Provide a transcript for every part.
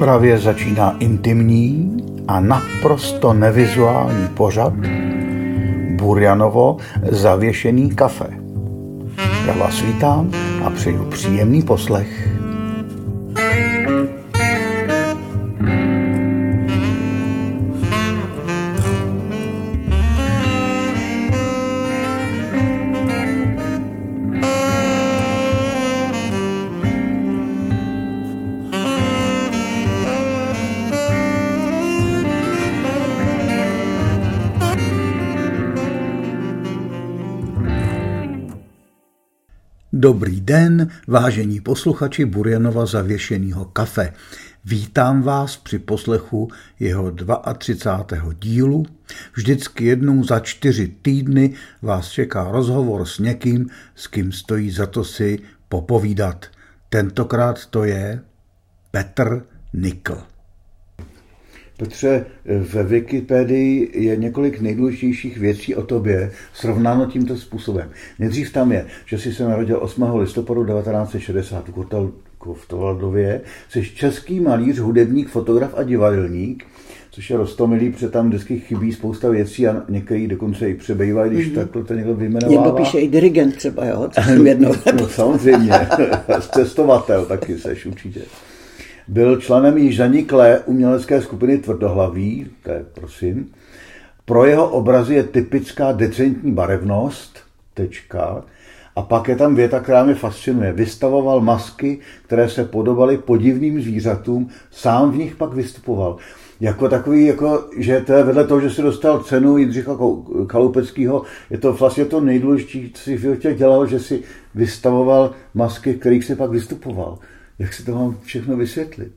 rozpravě začíná intimní a naprosto nevizuální pořad Burianovo zavěšený kafe. Já vás vítám a přeju příjemný poslech. Dobrý den, vážení posluchači Burianova zavěšeného kafe. Vítám vás při poslechu jeho 32. dílu. Vždycky jednou za 4 týdny vás čeká rozhovor s někým, s kým stojí za to si popovídat. Tentokrát to je Petr Nikl. Petře, ve Wikipedii je několik nejdůležitějších věcí o tobě srovnáno tímto způsobem. Nejdřív tam je, že jsi se narodil 8. listopadu 1960 v Tovaldově, jsi český malíř, hudebník, fotograf a divadelník, což je roztomilý, protože tam vždycky chybí spousta věcí a některý dokonce i přebývají, když takhle to někdo vyjmenovává. Někdo píše i dirigent třeba, jo? No, samozřejmě, cestovatel taky seš určitě. Byl členem již zaniklé umělecké skupiny Tvrdohlaví, to je prosím. Pro jeho obrazy je typická decentní barevnost, tečka. A pak je tam věta, která mě fascinuje. Vystavoval masky, které se podobaly podivným zvířatům, sám v nich pak vystupoval. Jako takový, jako, že to je vedle toho, že si dostal cenu Jindřicha Chalupeckého, je to vlastně to nejdůležitější, co si v životě dělal, že si vystavoval masky, kterých si pak vystupoval. Jak si to mám všechno vysvětlit?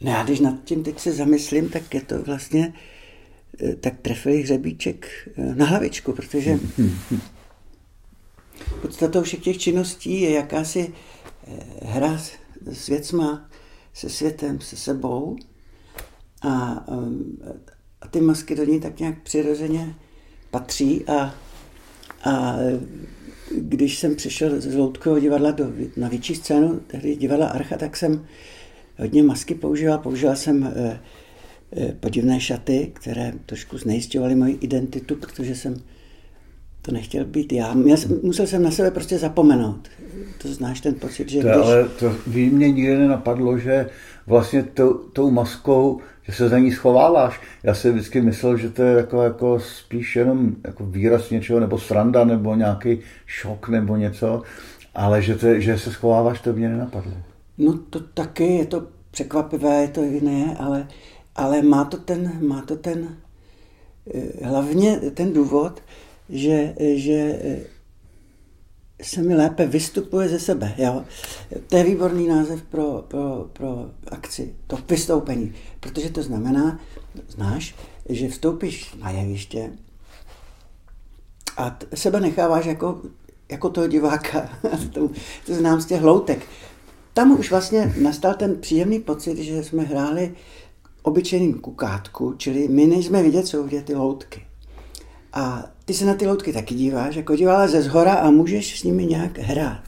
No já když nad tím teď se zamyslím, tak je to vlastně, tak trefil hřebíček na hlavičku, protože podstatou všech těch činností je jakási hra s věcma, se světem, se sebou a ty masky do ní tak nějak přirozeně patří a když jsem přišel z Zloutkového divadla na větší scénu, tehdy divadla Archa, tak jsem hodně masky používal. Používal jsem podivné šaty, které trošku znejisťovaly moji identitu, protože jsem to nechtěl být já. Musel jsem na sebe prostě zapomenout. To znáš ten pocit, že když... Ale to by mě nikdy nenapadlo, že vlastně tou maskou, že se za ní schováváš. Já si vždycky myslel, že to je jako spíš jenom jako výraz něčeho, nebo sranda, nebo nějaký šok, nebo něco, ale že se schováváš, to mě nenapadlo. No to taky, je to překvapivé, je to jiné, ale má to ten hlavně ten důvod, že se mi lépe vystupuje ze sebe. Jo? To je výborný název pro akci, to vystoupení, protože to znamená, znáš, že vstoupíš na jeviště a sebe necháváš jako toho diváka. To znám z těch hloutek. Tam už vlastně nastal ten příjemný pocit, že jsme hráli obyčejným kukátku, čili my nejsme vidět, jsou vidět ty hloutky. A ty se na ty loutky taky díváš, jako dívala ze zhora a můžeš s nimi nějak hrát.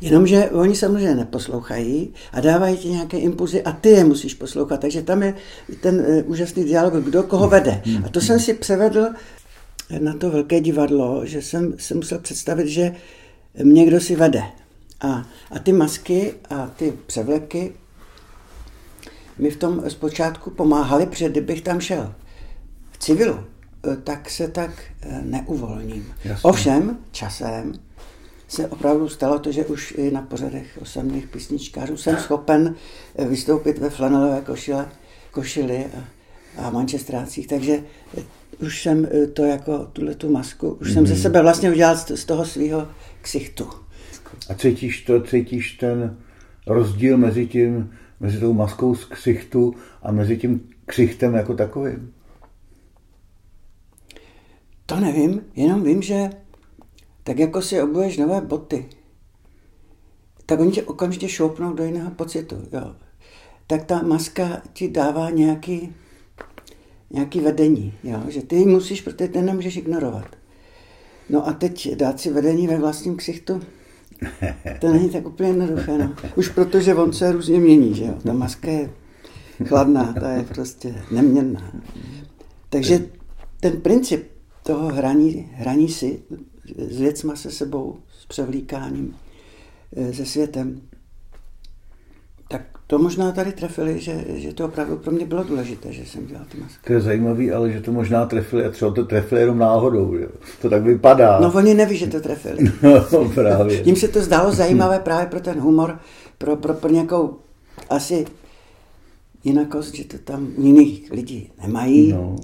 Jenomže oni samozřejmě neposlouchají a dávají ti nějaké impulzy a ty je musíš poslouchat. Takže tam je ten úžasný dialog, kdo koho vede. A to jsem si převedl na to velké divadlo, že jsem se musel představit, že mě kdo si vede. A ty masky a ty převleky mi v tom zpočátku pomáhaly, protože kdybych tam šel v civilu, tak se tak neuvolním. Jasně. Ovšem, časem se opravdu stalo to, že už i na pořadech osamných písničkářů jsem schopen vystoupit ve flanelové košili a mančestrácích, takže už jsem to jako tu masku, už jsem ze sebe vlastně udělal z toho svého ksichtu. A cítíš ten rozdíl mezi tou maskou z ksichtu a mezi tím ksichtem jako takovým? To nevím, jenom vím, že tak jako si obuješ nové boty, tak oni tě okamžitě šoupnou do jiného pocitu. Jo. Tak ta maska ti dává nějaký vedení, jo. Že ty ji musíš, protože ty nemůžeš ignorovat. No a teď dát si vedení ve vlastním ksichtu, to není tak úplně jednoduché. No. Už protože on se různě mění, že jo. Ta maska je chladná, ta je prostě neměnná. Takže ten princip toho hraní si s věcma, se sebou, s převlíkáním, se světem, tak to možná tady trefili, že to opravdu pro mě bylo důležité, že jsem dělal ty masky. To je zajímavý, ale že to možná trefili a třeba to trefili jenom náhodou, že? To tak vypadá. No oni neví, že to trefili. No právě. Tím se to zdálo zajímavé právě pro ten humor, pro nějakou asi jinakost, že to tam jiných lidí nemají. No.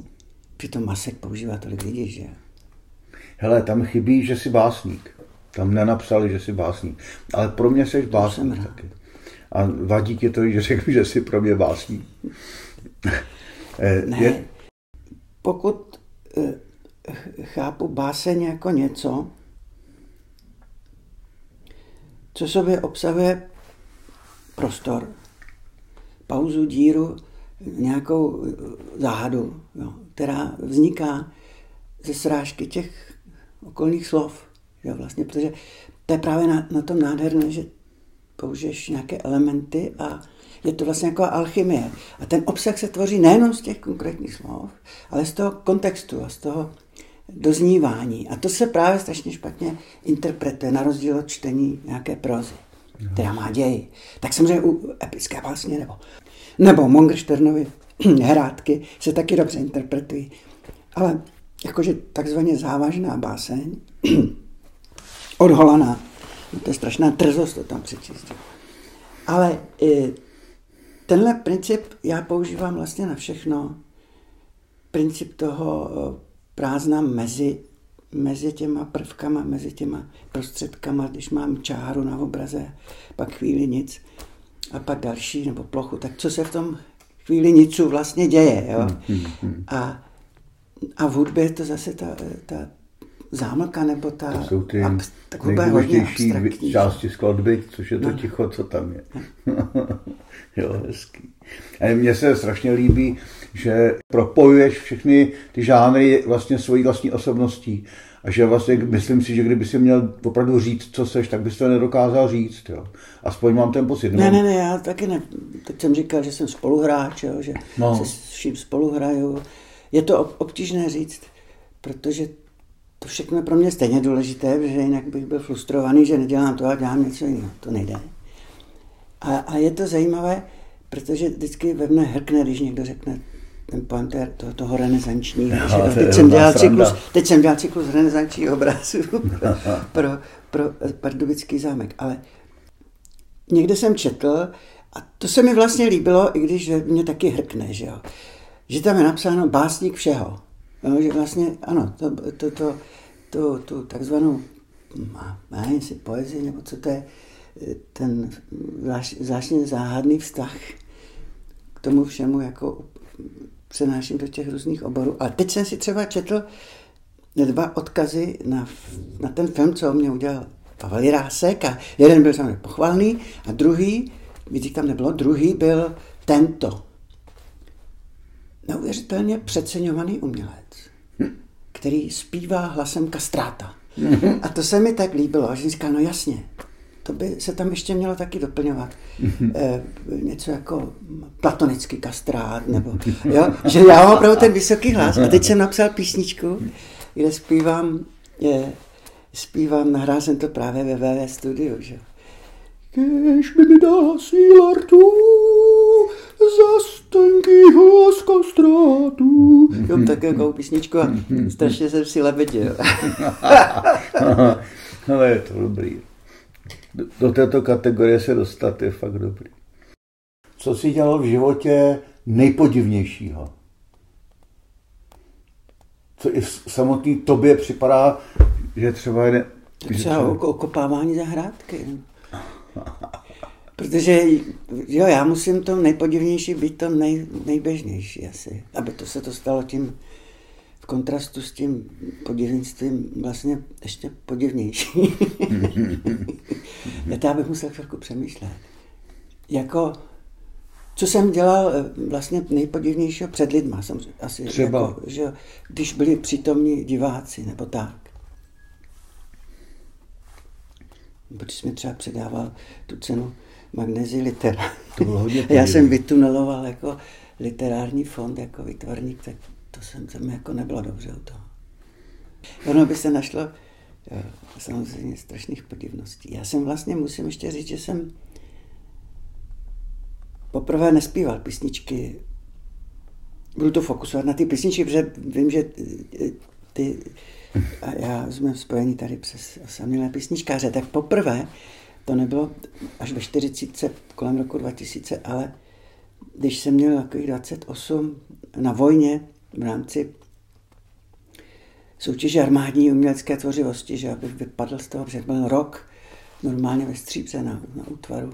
Přitom Masek používá tolik lidí, že? Hele, tam chybí, že jsi básník. Tam nenapsali, že jsi básník. Ale pro mě jsi básník taky. A vadí tě to, že řeknu, že jsi pro mě básník. Ne, pokud chápu báseň jako něco, co sobě obsahuje prostor, pauzu, díru, nějakou záhadu, jo, která vzniká ze srážky těch okolních slov. Jo, vlastně, protože to je právě na tom nádherné, že použiješ nějaké elementy a je to vlastně jako alchymie. A ten obsah se tvoří nejenom z těch konkrétních slov, ale z toho kontextu a z toho doznívání. A to se právě strašně špatně interpretuje, na rozdíl od čtení nějaké prozy, která má ději. Tak samozřejmě u epické básně nebo Morgensternovy Herátky se taky dobře interpretují. Ale jakože takzvaně závažná báseň, odholaná, to je strašná trzost to tam přečíst. Ale tenhle princip já používám vlastně na všechno. Princip toho prázdna mezi těma prvkama, mezi těma prostředkama, když mám čáru na obraze, pak chvíli nic a pak další nebo plochu, tak co se v tom chvíli nicu vlastně děje. Jo? A v hudbě je to zase ta zámlka, nebo ta nejdůležitější části skladby, což je to ticho, co tam je. Jo, hezký. A mně se strašně líbí, že propojuješ všechny ty žánry vlastně svojí vlastní osobností. A že vlastně myslím si, že kdyby si měl opravdu říct, co seš, tak bys to nedokázal říct. Jo. Aspoň mám ten pocit. Ne, já taky ne. Teď jsem říkal, že jsem spoluhráč, jo, že se s vším spoluhraju. Je to obtížné říct, protože to všechno je pro mě stejně důležité, protože jinak bych byl frustrovaný, že nedělám to a dělám něco jiného. To nejde. A je to zajímavé, protože vždycky ve mne hrkne, když někdo řekne ten pojem toho renesančního. Teď jsem dělal cyklus renesančních obrazů pro pardubický zámek. Ale někde jsem četl, a to se mi vlastně líbilo, i když mě taky hrkne, že jo, že tam je napsáno básník všeho. No, že vlastně, ano, tu takzvanou, nevím, jestli poezii, nebo co to je, ten zvláštně záhadný vztah k tomu všemu, jako přenáším do těch různých oborů. Ale teď jsem si třeba četl dva odkazy na ten film, co mě udělal Pavel Jirásek, a jeden byl samozřejmě pochvalný a druhý byl tento. Neuvěřitelně přeceňovaný umělec, který zpívá hlasem kastráta. A to se mi tak líbilo, že říkám, no jasně, to by se tam ještě mělo taky doplňovat. Něco jako platonický kastrát, nebo, jo, že já mám opravdu ten vysoký hlas. A teď jsem napsal písničku, kde zpívám, nahrál jsem to právě ve VV studiu, že jo. Kéž by mi dala síla rtů, zas tenký hlas kastrátu. Jo, tak jako písničku a strašně jsem si lebeděl. Ale je to dobrý. Do této kategorie se dostat je fakt dobrý. Co jsi dělal v životě nejpodivnějšího? Co i samotný tobě připadá, že třeba je... Třeba okopávání zahrádky. Protože jo, já musím to nejpodivnější být to nejběžnější asi, aby to se to stalo tím v kontrastu s tím podivnictvím vlastně ještě podivnější. Já bych musel chvilku přemýšlet. Jako, co jsem dělal vlastně nejpodivnějšího před lidma, asi, třeba. Jako, že, když byli přítomní diváci nebo tak. Protože jsi mi třeba předával tu cenu magnézí litera. To bylo hodně Já jsem vytuneloval jako literární fond, jako výtvarník, tak to jsem jako nebylo dobře u toho. Ono by se našlo samozřejmě strašných podivností. Já jsem vlastně, musím ještě říct, že jsem poprvé nespíval písničky. Budu to fokusovat na ty písničky, protože vím, že ty a já jsme spojení tady přes osamělé písničkáře, tak poprvé to nebylo až ve 40, kolem roku 2000, ale když jsem měl takových 28 na vojně v rámci soutěže armádní umělecké tvořivosti, že abych vypadl z toho, protože byl rok normálně ve Stříbře na útvaru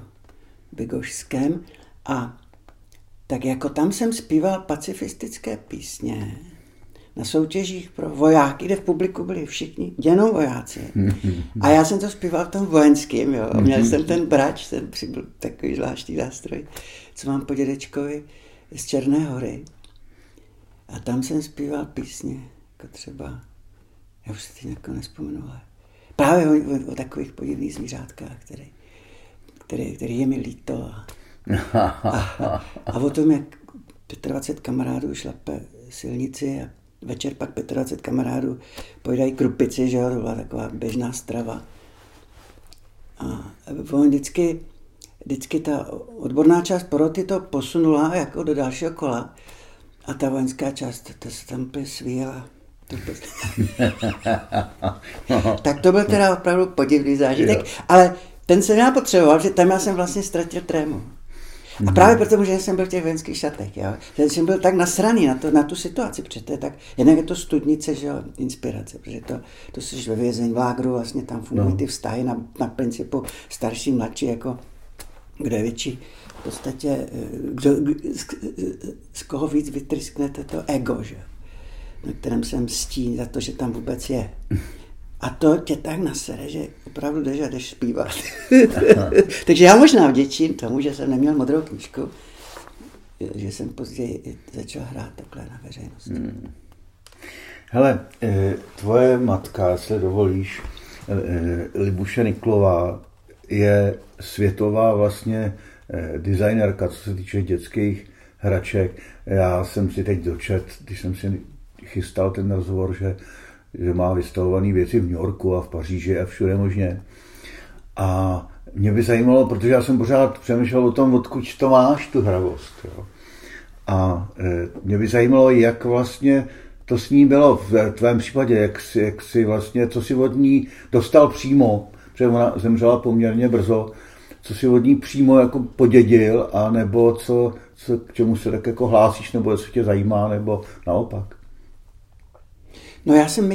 Bigošském, a tak jako tam jsem zpíval pacifistické písně na soutěžích pro vojáky, kde v publiku byli všichni jenom vojáci. A já jsem to zpíval v tom vojenským, jo. Měl jsem ten brač, ten přibyl takový zvláštní nástroj, co mám po dědečkovi z Černé hory. A tam jsem zpíval písně, jako třeba, já už se teď jako nespomenu, ale právě o takových podivných zvířátkách, které je mi líto. A o tom, jak 25 kamarádů šlape silnici a večer pak 25 kamarádů pojedají krupici, že jo, to byla taková běžná strava. A vždycky ta odborná část poroty to posunula jako do dalšího kola a ta vojenská část, to se tam svíjela. Tak to byl teda opravdu podivný zážitek, ale ten se nepotřeboval, že tam já jsem vlastně ztratil trému. A právě proto, že jsem byl v těch vojenských šatech, jo. Jsem byl tak nasraný na tu situaci, protože to je tak, jednak je to studnice, že jo, inspirace, protože to jsi ve vězení, v lágru, vlastně tam fungují ty vztahy na principu starší, mladší, jako kde větší, v podstatě, z koho víc vytrysknete to ego, že jo, na kterém jsem stín za to, že tam vůbec je. A to tě tak nasere, že opravdu jdeš a jdeš zpívat. Takže já možná vděčím tomu, že jsem neměl modrou knížku, že jsem později začal hrát takhle na veřejnosti. Hele, tvoje matka, jestli dovolíš, Libuše Niklová, je světová vlastně designerka, co se týče dětských hraček. Já jsem si teď dočetl, když jsem si chystal ten rozhovor, že má vystavované věci v New Yorku a v Paříži a všude možně. A mě by zajímalo, protože já jsem pořád přemýšlel o tom, odkud to máš, tu hravost. Jo. A mě by zajímalo, jak vlastně to s ní bylo v tvém případě, jak si vlastně, co si od ní dostal přímo, protože ona zemřela poměrně brzo, co si od ní přímo jako podědil, anebo co k čemu se tak jako hlásíš, nebo jestli tě zajímá, nebo naopak. No já jsem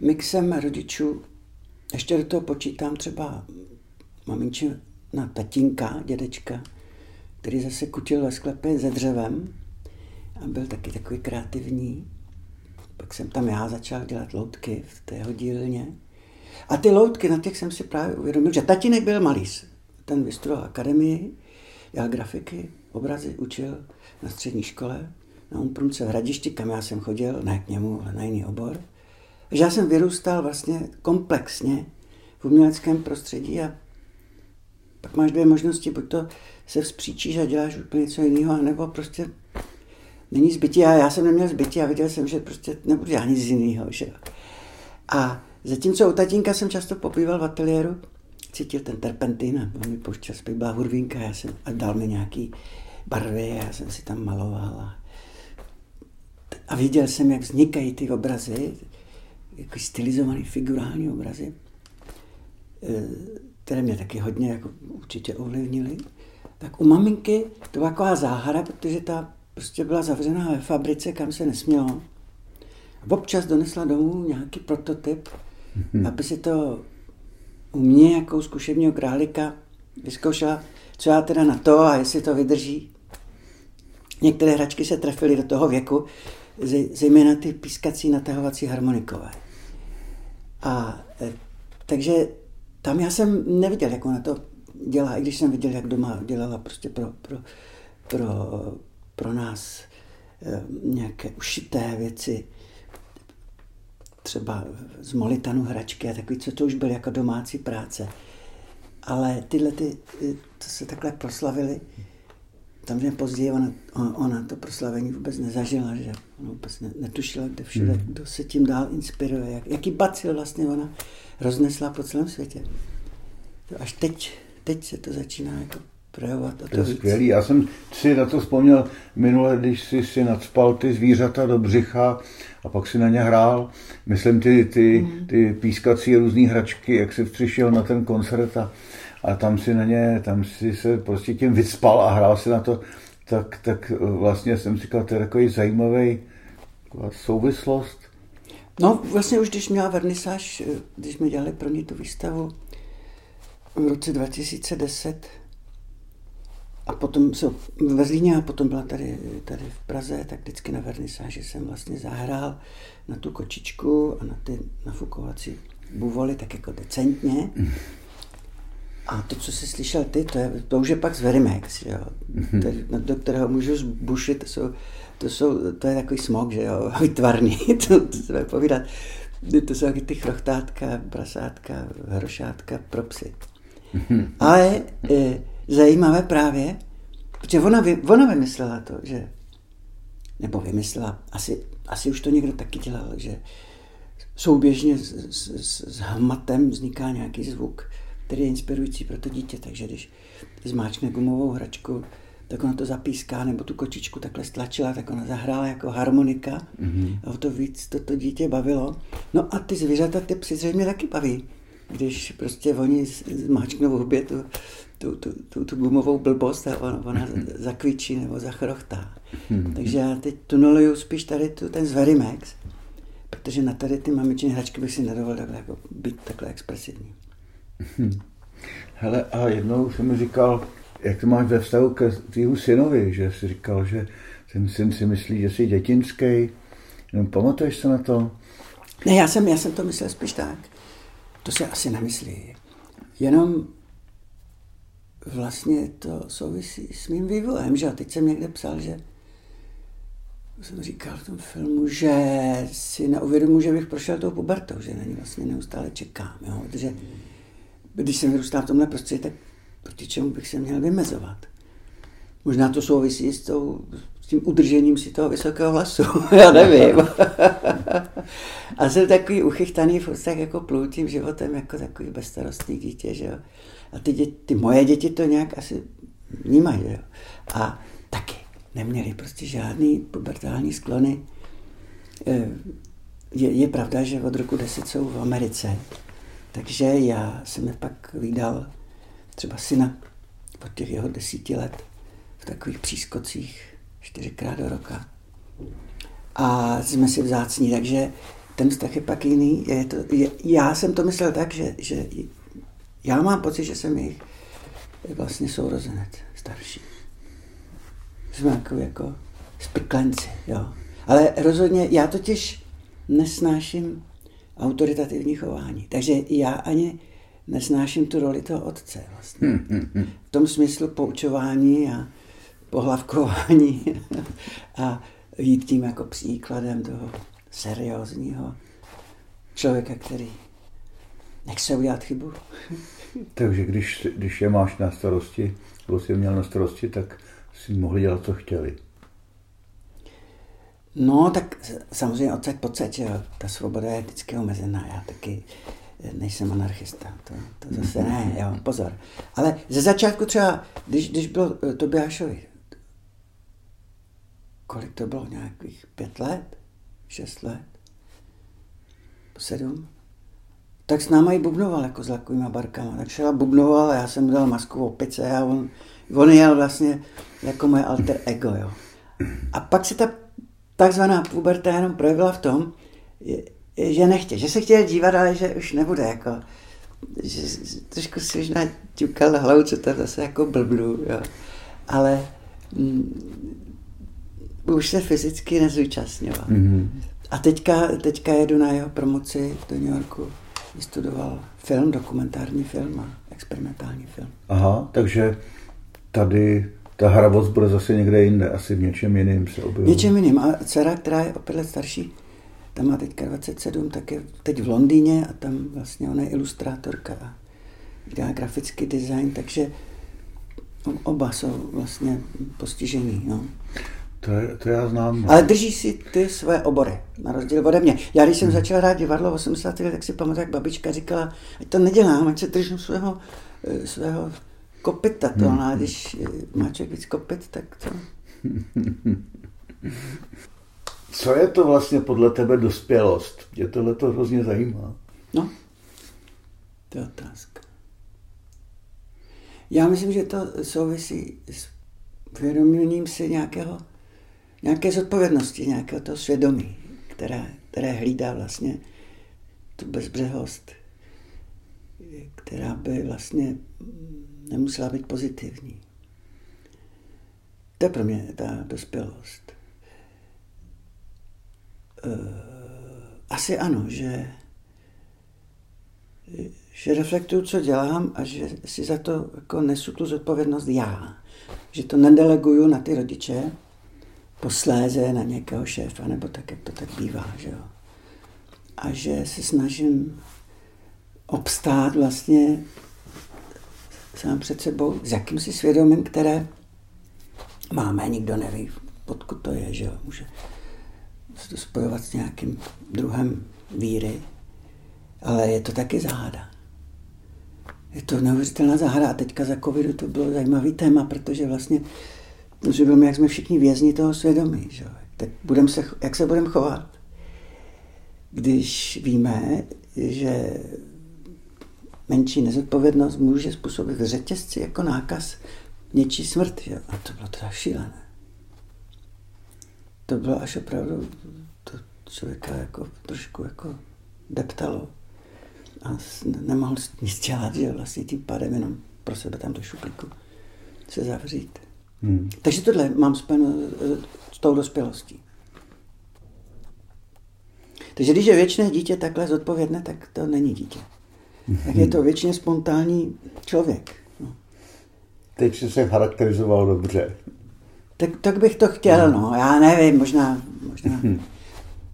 mixem rodičů, ještě do toho počítám třeba maminčina na tatínka, dědečka, který zase kutil ve sklepě se dřevem a byl taky takový kreativní. Pak jsem tam já začal dělat loutky v tého dílně. A ty loutky, na těch jsem si právě uvědomil, že tatínek byl malíř. Ten vystudoval akademii, dělal grafiky, obrazy, učil na střední škole. Na Umprunce v Hradišti, kam já jsem chodil, ne k němu, ale na jiný obor. Takže já jsem vyrůstal vlastně komplexně v uměleckém prostředí a pak máš dvě možnosti, buď to se vzpříčíš a děláš úplně něco jiného, nebo prostě není zbytí. A já jsem neměl zbytí a viděl jsem, že prostě nebudu dělat nic jiného. Že? A zatímco u tatínka jsem často popíval v ateliéru, cítil ten terpentin a mi počas byla hurvínka a dal mi nějaký barvy a já jsem si tam maloval. A viděl jsem, jak vznikají ty obrazy, jako stylizované figurální obrazy, které mě taky hodně jako určitě ovlivnily. Tak u maminky to byla taková záhada, protože ta prostě byla zavřená ve fabrice, kam se nesmělo. A občas donesla domů nějaký prototyp, aby si to u mě jako zkušebního králika vyzkoušela, co já teda na to a jestli to vydrží. Některé hračky se trefily do toho věku, zejména ty pískací, natahovací, harmonikové. Takže tam já jsem neviděl, jak ona to dělá, i když jsem viděl, jak doma dělala prostě pro nás nějaké ušité věci, třeba z molitanu hračky a takový, co to už byly jako domácí práce. Ale tyhle, co se takhle proslavili, samozřejmě později ona to proslavení vůbec nezažila, že ona vůbec netušila, kde všude, kdo se tím dál inspiruje, jaký bacil vlastně ona roznesla po celém světě. To až teď se to začíná jako projevovat. To je skvělý, já jsem si na to vzpomněl minule, když si nadspal ty zvířata do břicha a pak si na ně hrál, myslím ty pískací různý hračky, jak jsi přišel na ten koncert a tam si se prostě tím vyspal a hrál si na to, tak vlastně jsem si říkal, to je takový zajímavý souvislost. No vlastně už když měla vernisáž, když mi dělali pro ní tu výstavu v roce 2010 a potom jsem ve Zlíně a potom byla tady v Praze, tak vždycky na vernisáži jsem vlastně zahrál na tu kočičku a na ty nafukovací buvoly, tak jako decentně. A to, co jsi slyšel ty, to už je pak z Verimex, jo. Do kterého můžu zbušit, to je takový smog, že jo, vytvarný, to se bude povídat. To jsou taky ty chrochtátka, prasátka, hrošátka pro psy. Ale zajímavé právě, protože ona vymyslela to, že, nebo vymyslela, asi už to někdo taky dělal, že souběžně s hmatem vzniká nějaký zvuk, který je inspirující pro to dítě, takže když zmáčkne gumovou hračku, tak ona to zapíská, nebo tu kočičku takhle stlačila, tak ona zahrála jako harmonika a o to víc toto dítě bavilo. No a ty zvířata, ty psy zřejmě taky baví, když prostě oni zmáčknou v hubě tu gumovou blbost a ona zakvičí nebo zachrochtá. Takže já teď tunuluju spíš tady ten Zverimex, protože na tady ty mamičiny hračky bych si nedovolil takhle jako být takhle expresivní. Hele, a jednou jsem mi říkal, jak to máš ve vztahu ke tvýmu synovi, že jsi říkal, že ten syn si myslí, že jsi dětinský, jenom pamatuješ se na to? Ne, já jsem to myslel spíš tak. To se asi nemyslí. Jenom vlastně to souvisí s mým vývojem, že? A teď jsem někde psal, že jsem říkal v tom filmu, že si neuvědomuji, že bych prošel tou pubertou, že na ní vlastně neustále čekám, jo? Protože když jsem vyrůstal v tomhle prostředí, tak proti čemu bych se měl vymezovat. Možná to souvisí s tím udržením si toho vysokého hlasu, já nevím. A jsem takový uchychtaný furt tak jako pluju tím životem, jako takový bezstarostný dítě, že jo. A ty moje děti to nějak asi vnímají, že jo. A taky neměli prostě žádný pubertální sklony. Je pravda, že od roku 10 jsou v Americe. Takže já jsem pak vydal třeba syna od těch jeho 10 let v takových přískocích 4krát do roka. A jsme si vzácní, takže ten vztah je pak jiný. Já jsem to myslel tak, že já mám pocit, že jsem jejich vlastně sourozenec starší. Jsme jako spiklenci, jo. Ale rozhodně já totiž nesnáším autoritativní chování. Takže já ani nesnáším tu roli toho otce vlastně. V tom smyslu poučování a pohlavkování a jít tím jako příkladem toho seriózního člověka, který nechce udělat chybu. Takže když je máš na starosti, nebo jsi je měl na starosti, tak si mohli dělat, co chtěli. No, tak samozřejmě odsaď pocať, že ta svoboda je vždycky omezená. Já taky nejsem anarchista, to zase ne, jo, pozor. Ale ze začátku třeba, když bylo Tobiášovi, kolik to bylo, nějakých 5 let, 6 let, 7, tak s náma i bubnoval jako s lakovýma barkama. Tak šel a bubnoval a já jsem dal masku opice a on jel vlastně jako moje alter ego, jo. A pak si takzvaná puberta jenom projevila v tom, že nechtěl, že se chtěl dívat, ale že už nebude, jako, že trošku si už naťukal hlavu, co to zase jako blbnu, jo. Ale už se fyzicky nezúčastňoval. A teďka jedu na jeho promoci do New Yorku, vystudoval film, dokumentární film a experimentální film. Aha, takže tady ta hravost bude zase někde jinde, asi v něčem jiném se objevuje. V něčem jiném. A dcera, která je o 5 let starší, ta má teďka 27, tak je teď v Londýně a tam vlastně ona je ilustrátorka a dělá grafický design, takže oba jsou vlastně postižení. No. To já znám. Ale drží si ty své obory, na rozdíl ode mě. Já když jsem začala hrát divadlo v 80. letech, tak si pamatuju, jak babička říkala, ať to nedělám, ať se držím svého kopyta. To, a když má člověk víc kopyt, tak to... Co je to vlastně podle tebe dospělost? Mě tohle to hrozně zajímá. No, to je otázka. Já myslím, že to souvisí s vědoměním si nějaké zodpovědnosti, nějakého toho svědomí, které hlídá vlastně tu bezbřehost, která by vlastně nemusela být pozitivní. To je pro mě ta dospělost. Asi ano, že reflektuju, co dělám a že si za to jako nesu tu zodpovědnost já. Že to nedeleguju na ty rodiče, posléze na nějakého šéfa, nebo tak, jak to tak bývá. Že jo? A že se snažím obstát vlastně sám před sebou s jakýmsi svědomím, které máme, nikdo neví, odkud to je, že jo? Může se to spojovat s nějakým druhem víry, ale je to taky záhada. Je to neuvěřitelná záhada a teďka za covidu to bylo zajímavý téma, protože vlastně rozumíme, jak jsme všichni vězni toho svědomí. Že? Tak jak se budeme chovat, když víme, že menší nezodpovědnost může způsobit v řetězci jako nákaz něčí smrt. Že? A to bylo teda šílené. To bylo až opravdu, to člověka jako, trošku jako deptalo. A nemohl nic dělat, že vlastně tím pádem jenom pro sebe tam do šuplíku se zavřít. Takže tohle mám spojeno s tou dospělostí. Takže když je věčné dítě takhle zodpovědné, tak to není dítě. Tak je to věčně spontánní člověk. No. Teď jsi se charakterizoval dobře. Tak bych to chtěl, no. Já nevím, možná...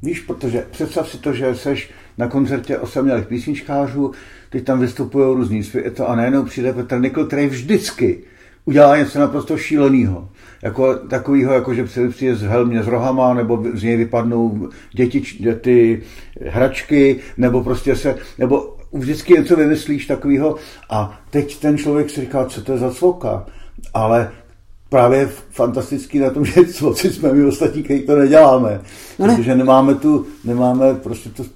Víš, protože představ si to, že seš na koncertě osamělých písničkářů, teď tam vystupují různý svět a najednou přijde Petr Nikl, který vždycky udělá něco naprosto šílenýho. Jako takovýho, jako že přijde z helmě s rohama, nebo z něj vypadnou děti, hračky, nebo vždycky něco vymyslíš takovýho a teď ten člověk si říká, co to je za cvoka, ale... Právě fantastický na tom, že cvoci jsme my ostatní, kteří to neděláme. No ne. Protože nemáme prostě ten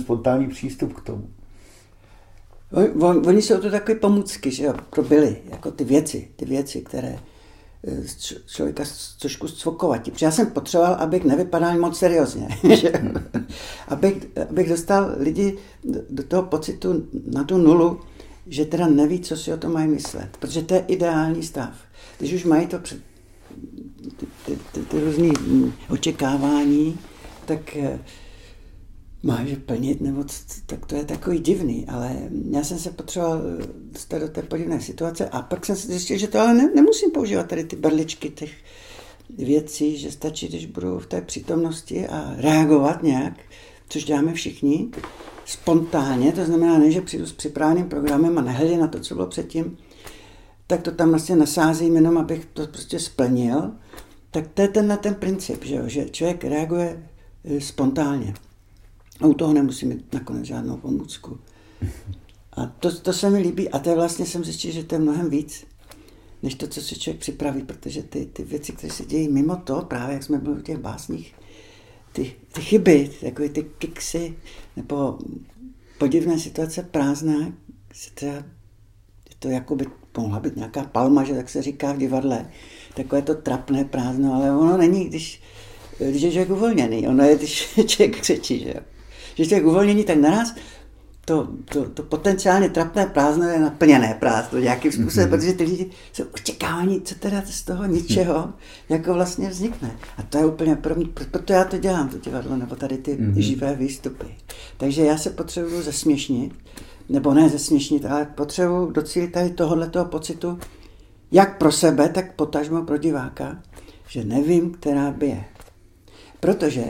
spontánní přístup k tomu. Oni jsou to takové pomůcky, že jo, byly, jako ty věci, které člověka trošku zcvokovatí. Protože já jsem potřeboval, abych nevypadal moc seriózně. abych dostal lidi do toho pocitu na tu nulu, že teda neví, co si o to mají myslet. Protože to je ideální stav. Když už mají to ty různý očekávání, tak máš plnit, nebo tak to je takový divný, ale já jsem se potřeboval dostat do té podivné situace a pak jsem si zjistil, že to ale nemusím používat tady ty berličky těch věcí, že stačí, když budu v té přítomnosti a reagovat nějak, což děláme všichni, spontánně, to znamená ne, že přijdu s připraveným programem a nehledě na to, co bylo předtím, tak to tam vlastně nasázím jenom, abych to prostě splnil, tak to je ten princip, že člověk reaguje spontánně. A u toho nemusí mít nakonec žádnou pomůcku. A to se mi líbí a to je vlastně, jsem zjistil, že to je mnohem víc, než to, co si člověk připraví, protože ty věci, které se dějí mimo to, právě jak jsme byli v těch básních, ty chyby, takové ty kiksy, nebo podivné situace prázdná, to jako by mohla být nějaká palma, že tak se říká v divadle, takové to trapné prázdno, ale ono není, když je člověk uvolněný, ono je, když člověk křečí, že jo. Když člověk uvolněný, tak naraz to potenciálně trapné prázdno je naplněné prázdno nějakým způsobem, protože ty lidi jsou očekávání, co teda z toho ničeho jako vlastně vznikne. A to je úplně první, proto já to dělám, to divadlo, nebo tady ty živé výstupy. Takže já se potřebuju zesměšnit, nebo ne zesměšnit, ale potřebuji docílit tady tohoto pocitu, jak pro sebe, tak potažmo pro diváka, že nevím, která by je. Protože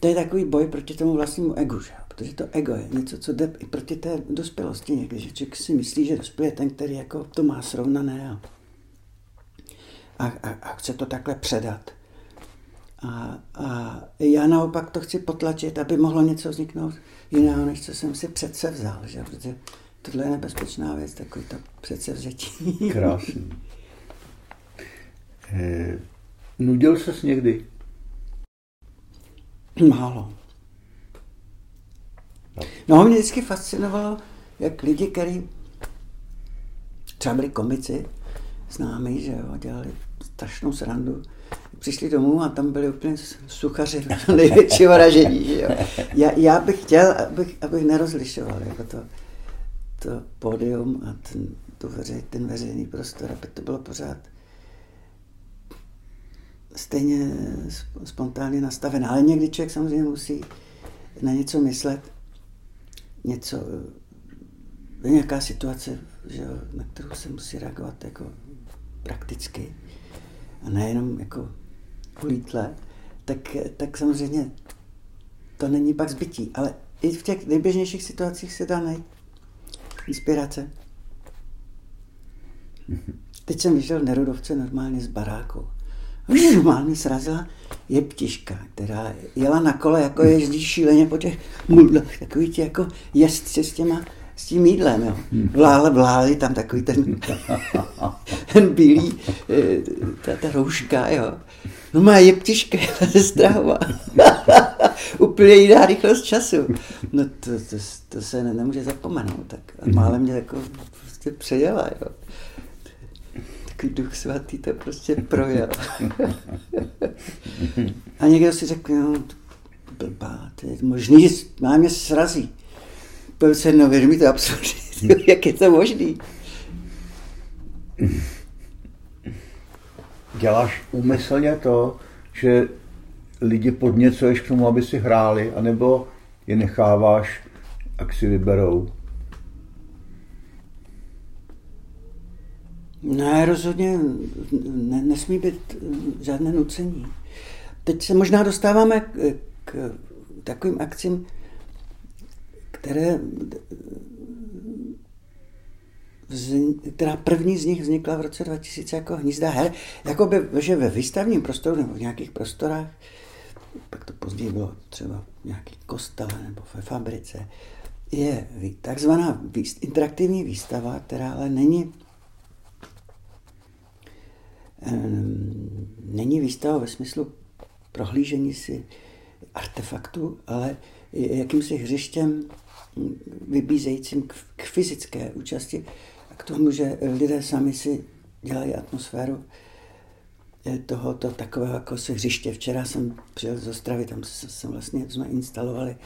to je takový boj proti tomu vlastnímu egu, že? Protože to ego je něco, co jde i proti té dospělosti někdy, že člověk si myslí, že dospěl je ten, který jako to má srovnané a chce to takhle předat. A já naopak to chci potlačit, aby mohlo něco vzniknout jiného, než co jsem si předsevzal, že? Protože tohle je nebezpečná věc, takový to předsevzetí. Krásný. Nudil ses někdy? Málo. No, mě vždycky fascinovalo, jak lidi, kteří třeba byli komici s námi, že jo, dělali strašnou srandu, přišli domů a tam byli úplně suchaři na největší vražení, že jo. Já bych chtěl, abych nerozlišoval jako to pódium a ten veřejný prostor, aby to bylo pořád stejně spontánně nastavené. Ale někdy člověk samozřejmě musí na něco myslet, nějaká situace, že, na kterou se musí reagovat jako prakticky a nejenom jako ulítle, tak samozřejmě to není pak zbytí, ale i v těch nejběžnějších situacích se dá najít inspirace. Teď jsem vyšel v Nerudovce normálně z baráku. Mě normálně srazila jeptiška, která jela na kole, jako jezdí šíleně po těch mudlech, takový ti jako jezdci s tím jídlem, jo. Vláli tam takový ten bílý, ta rouška, jo. No má jeptiška, jela ze Strahova. Úplně jiná rychlost času. No to se nemůže zapomenout, tak málem mě jako prostě přejela, jo. Duch svatý to prostě projel. A někdo si řekl, no blbá, to je možný, má mě srazí. Pojď se, no věř mi to absurdní, jak je to možný. Děláš úmyslně to, že lidi podněcuješ k tomu, aby si hráli, anebo je necháváš, jak si vyberou? Ne, rozhodně nesmí být žádné nucení. Teď se možná dostáváme k takovým akcím, která první z nich vznikla v roce 2000 jako hnízda her. Jakoby, že ve výstavním prostoru nebo v nějakých prostorách, pak to později bylo třeba v nějaký kostele nebo ve fabrice, je takzvaná interaktivní výstava, která ale není výstava ve smyslu prohlížení si artefaktů, ale jakýmsi hřištěm vybízejícím k fyzické účasti a k tomu, že lidé sami si dělají atmosféru tohoto takového jako se hřiště. Včera jsem přijel z Ostravy, tam jsme instalovali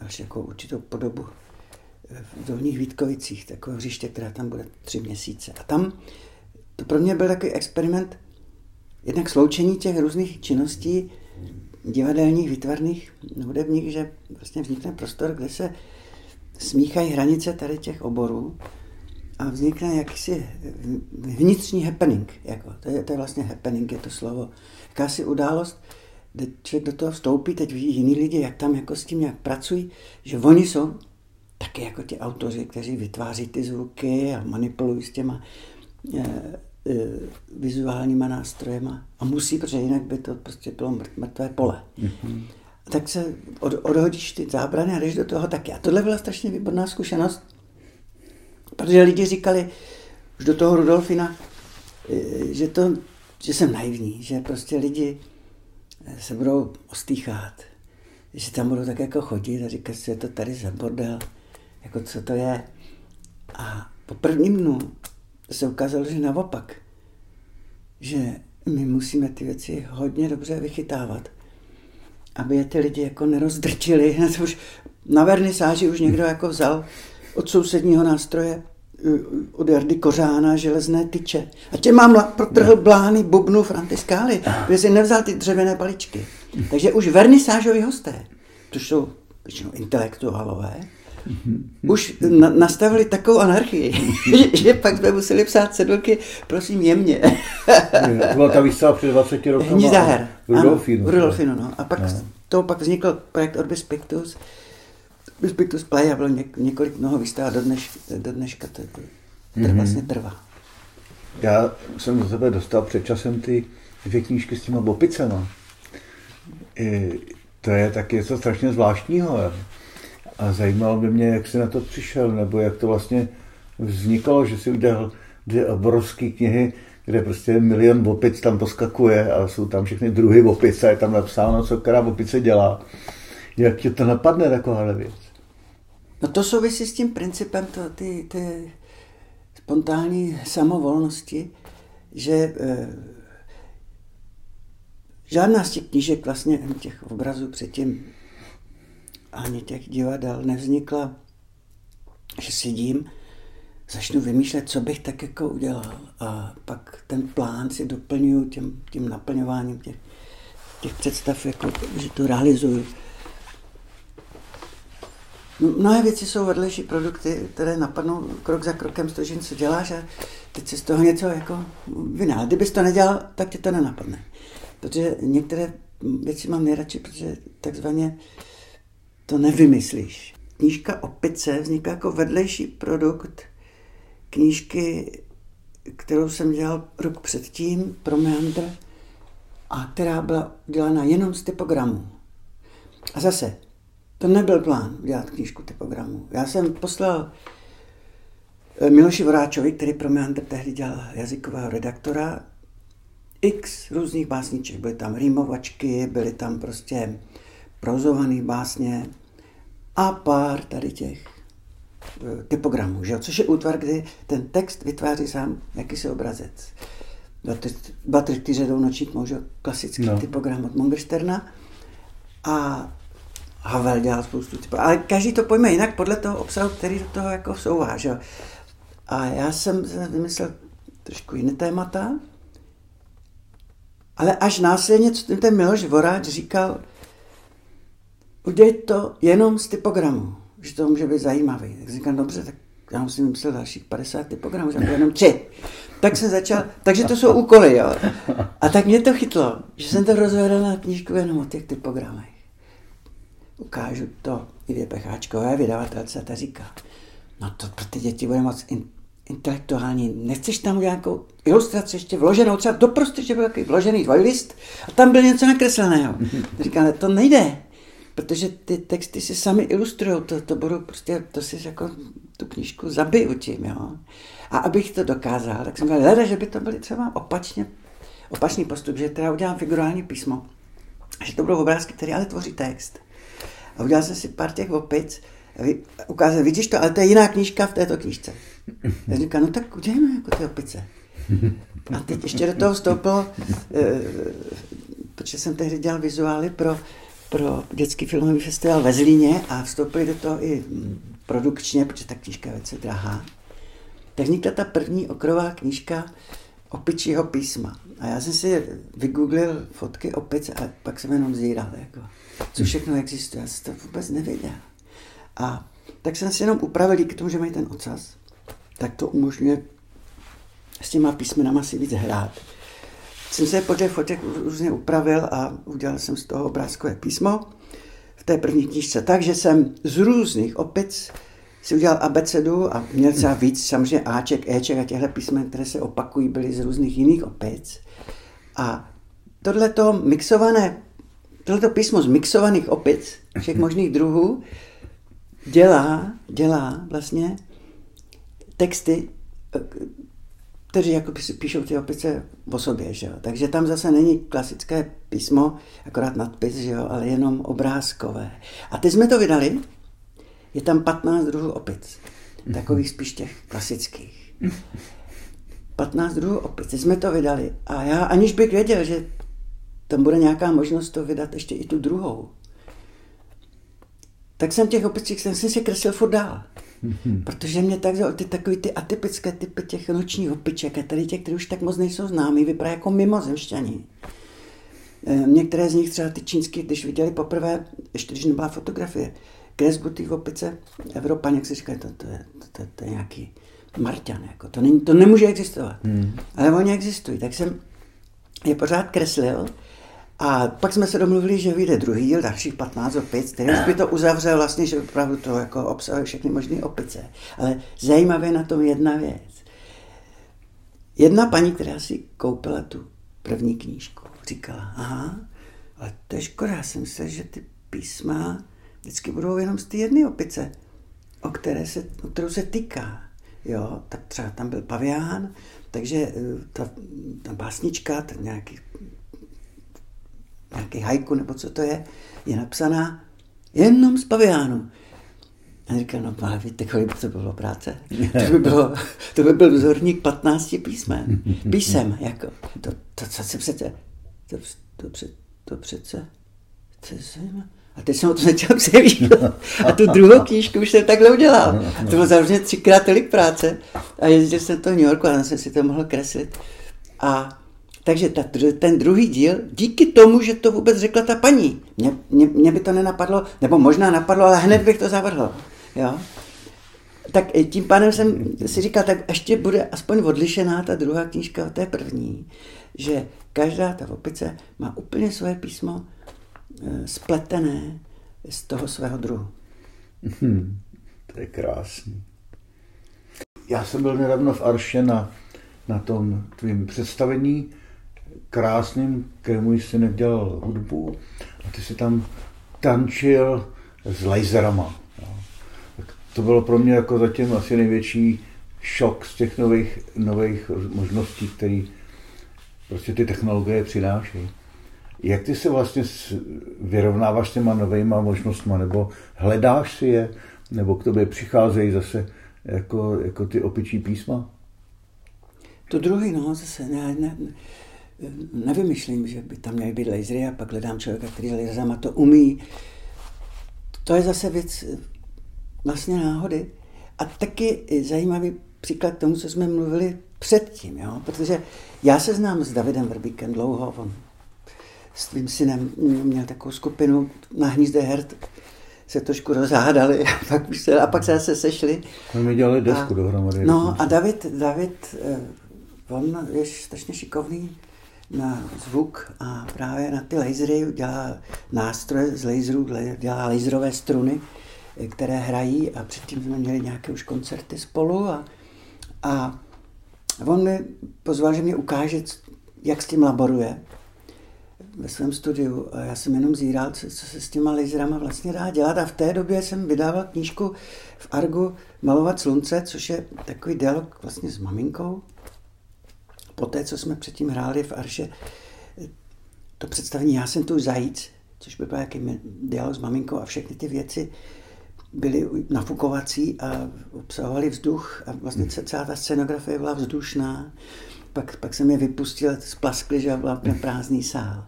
další jako určitou podobu v Dolních Vítkovicích, takové hřiště, která tam bude 3 měsíce. A tam to pro mě byl takový experiment, jednak sloučení těch různých činností divadelních, výtvarných, hudebních, že vlastně vznikne prostor, kde se smíchají hranice tady těch oborů a vznikne jakýsi vnitřní happening. Jako. To je vlastně happening, je to slovo. Jakási událost, kde člověk do toho vstoupí, teď vidí jiný lidi, jak tam jako s tím nějak pracují, že oni jsou taky jako ti autoři, kteří vytváří ty zvuky a manipulují s těma vizuálníma nástrojema a musí, protože jinak by to prostě bylo mrtvé pole. Mm-hmm. Tak se odhodíš ty zábrany a jdeš do toho taky. A tohle byla strašně výborná zkušenost, protože lidi říkali už do toho Rudolfína, že jsem naivní, že prostě lidi se budou ostýchat, že tam budou tak jako chodit a říkat, že je to tady za bordel, jako co to je. A po prvním dnu se ukázalo, že naopak, že my musíme ty věci hodně dobře vychytávat, aby je ty lidi jako nerozdrčili. Na vernisáži už někdo jako vzal od sousedního nástroje od Jardy Kořána železné tyče. A tě mám protrhl blány bubnu Frantiskály, protože si nevzal ty dřevěné paličky. Takže už vernisážoví hosté, což jsou většinou intelektuálové, už nastavili takovou anarchii, že pak jsme museli psát cedulky, prosím, jemně. To byla ta výstava před 20 rokama. Hnízda her. Rudolfínu. A pak z toho vznikl projekt Orbis Pictus, Orbis Pictus Play a bylo několik mnoho výstav a do dneška to vlastně trvá. Já jsem z tebe dostal před časem ty dvě knížky s těma bopicema. To je taky něco strašně zvláštního. A zajímalo by mě, jak jsi na to přišel, nebo jak to vlastně vzniklo, že si udělal dvě obrovské knihy, kde prostě milion opic tam poskakuje a jsou tam všechny druhy opice, je tam napsáno, co která opice dělá. Jak tě to napadne, taková věc? No to souvisí s tím principem ty spontánní samovolnosti, že žádná z těch knížek, vlastně těch obrazů předtím, ani těch divadel nevznikla, že sedím, začnu vymýšlet, co bych tak jako udělal. A pak ten plán si doplňuju tím naplňováním těch představ, jako, že to realizuju. Mnohé věci jsou vedlejší produkty, které napadnou krok za krokem z toho, že něco děláš a teď si z toho něco jako vynál. Kdybys to nedělal, tak ti to nenapadne. Protože některé věci mám nejradši, protože takzvaně to nevymyslíš. Knížka o pice vzniká jako vedlejší produkt knížky, kterou jsem dělal rok předtím, Promeandr, a která byla udělána jenom z typogramu. A zase, to nebyl plán dělat knížku typogramu. Já jsem poslal Miloši Voráčovi, který Promeandr tehdy dělal jazykového redaktora, x různých básniček. Byly tam rýmovačky, byly tam prostě prozované básně a pár tady těch typogramů, že? Což je útvar, kdy ten text vytváří sám jakýsi obrazec. Dva třetýřadou nočník může klasický typogram od Morgensterna a Havel dělal spoustu typogramů. Ale každý to pojme jinak podle toho obsahu, který do toho jako souvá, že? A já jsem vymyslel trošku jiné témata, ale až následně ten Miloš Voráč říkal, udělej to jenom z typogramu, že to může být zajímavý. Tak říkám, dobře, tak já musím vymyslet dalších 50 typogramů, že jenom 3. Tak jsem začal, takže to jsou úkoly, jo. A tak mě to chytlo, že jsem to rozvedl na knížku jenom o těch typogramech. Ukážu to Ivě Pecháčkové, vydavatelce, a ta říká, no to pro ty děti bude moc intelektuální, nechceš tam nějakou ilustraci ještě vloženou, třeba doprostřed, že byl takový vložený dvojlist a tam byl něco nakresleného. Říkám, ale to nejde, protože ty texty si sami ilustrujou, to si jako tu knížku zabiju tím, jo. A abych to dokázal, tak jsem říkal, leda, že by to byly třeba opačný postup, že teda udělám figurální písmo, že to budou obrázky, které ale tvoří text. A udělal jsem si pár těch opic, ukázal, vidíš to, ale to je jiná knížka v této knížce. Já říkal, no tak udělejme jako ty opice. A teď ještě do toho vstoupilo, protože jsem tehdy dělal vizuály pro Dětský filmový festival ve Zlíně a vstoupili do toho i produkčně, protože ta knížka je velice drahá. Tak vznikla ta první okrová knížka opičího písma. A já jsem si vygooglil fotky opic a pak jsem jenom zíral, jako, co všechno existuje. Já jsem to vůbec nevěděl. A tak jsem si jenom upravil, díky tomu, že mají ten ocas, tak to umožňuje s těma písmenama si víc hrát. Jsem se po těch fotek různě upravil a udělal jsem z toho obrázkové písmo v té první knížce. Takže jsem z různých opic si udělal abecedu a měl třeba víc, samozřejmě Aček, Eček a těchto písmen, které se opakují, byly z různých jiných opic. A tohleto písmo z mixovaných opic všech možných druhů dělá vlastně texty, kteří jako píšou ty opice o sobě, že jo. Takže tam zase není klasické písmo, akorát nadpis, že jo, ale jenom obrázkové. A teď jsme to vydali, je tam 15 druhů opic, takových spíš těch klasických. 15 druhů opic, teď jsme to vydali a já aniž bych věděl, že tam bude nějaká možnost to vydat ještě i tu druhou, tak jsem těch opicích jsem si kreslil furt dál. Protože mě ty atypické typy těch nočních opiček a tady těch, které už tak moc nejsou známý, vypadají jako mimozemšťaní. Některé z nich, třeba ty čínský, když viděli poprvé, ještě když nebyla fotografie, kresbu ty opice, Evropaně, jak si říkají, to je nějaký Marťan, jako, to nemůže existovat. Ale oni existují, tak jsem je pořád kreslil A pak jsme se domluvili, že vyjde druhý díl, dalších 15 opic, který už by to uzavřel vlastně, že opravdu to jako obsahuje všechny možné opice. Ale zajímavé na tom jedna věc. Jedna paní, která si koupila tu první knížku, říkala, aha, ale to je škoda, já jsem se, že ty písma vždycky budou jenom z ty jedné opice, o kterou se týká. Jo, tak třeba tam byl pavián, takže ta básnička, ten nějaký haiku, nebo co to je napsaná jenom z paviánu. A říkal, no ale víte, kolik by to bylo práce? To by byl vzorník 15 písmen. Písem, jako. To přece. A teď jsem o tom začal přemýšlet. A tu druhou knížku už jsem takhle udělal. To bylo samozřejmě 3x tolik práce. A jezdil jsem do New Yorku a tam jsem si to mohl kreslit. A takže ten druhý díl, díky tomu, že to vůbec řekla ta paní, mě by to nenapadlo, nebo možná napadlo, ale hned bych to zavrhl. Jo? Tak tím pádem jsem si říkal, tak ještě bude aspoň odlišená ta druhá knížka od té první, že každá ta opice má úplně svoje písmo spletené z toho svého druhu. To je krásný. Já jsem byl nedávno v Arše na tom tvým představení krásným, kterému jsi nedělal hudbu, a ty si tam tančil s laserama. To bylo pro mě jako zatím asi největší šok z těch nových možností, které prostě ty technologie přináší. Jak ty se vlastně vyrovnáváš s těma novejma možnostma, nebo hledáš si je, nebo k tobě přicházejí zase jako ty opičí písma? To druhý, no, zase nevymyšlím, že by tam měly být lasery a pak hledám člověka, který laserama to umí. To je zase věc vlastně náhody. A taky zajímavý příklad tomu, co jsme mluvili předtím, jo? Protože já se znám s Davidem Vrbíkem dlouho, on s tvým synem měl takovou skupinu Na hnízdě herd, se trošku rozhádali a pak se zase sešli. My dělali desku dohromady. No a David, on je strašně šikovný na zvuk a právě na ty lasery, dělá nástroje z laserů, dělá laserové struny, které hrají, a předtím jsme měli nějaké už koncerty spolu a on mi pozval, že mě ukáže, jak s tím laboruje ve svém studiu, a já jsem jenom zíral, co se s těma laserama vlastně dá dělat, a v té době jsem vydával knížku v Argu Malovat slunce, což je takový dialog vlastně s maminkou. Poté, co jsme předtím hráli v Arše, to představení Já jsem tu zajíc, což byl nějaký dialog s maminkou, a všechny ty věci byly nafukovací a obsahovaly vzduch a vlastně celá ta scenografie byla vzdušná. Pak jsem je vypustil, splaskli, že byl prázdný sál.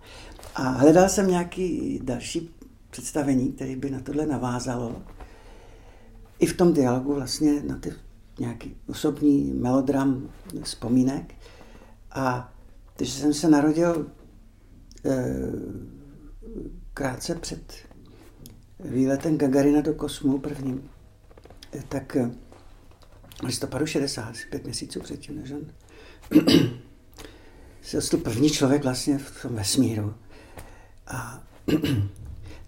A hledal jsem nějaké další představení, které by na tohle navázalo. I v tom dialogu vlastně na ty nějaký osobní melodram vzpomínek. A když jsem se narodil krátce před výletem Gagarina do kosmu prvním, tak v listopadu 60, asi 5 měsíců předtím, než on jsem byl první člověk vlastně v tom vesmíru. A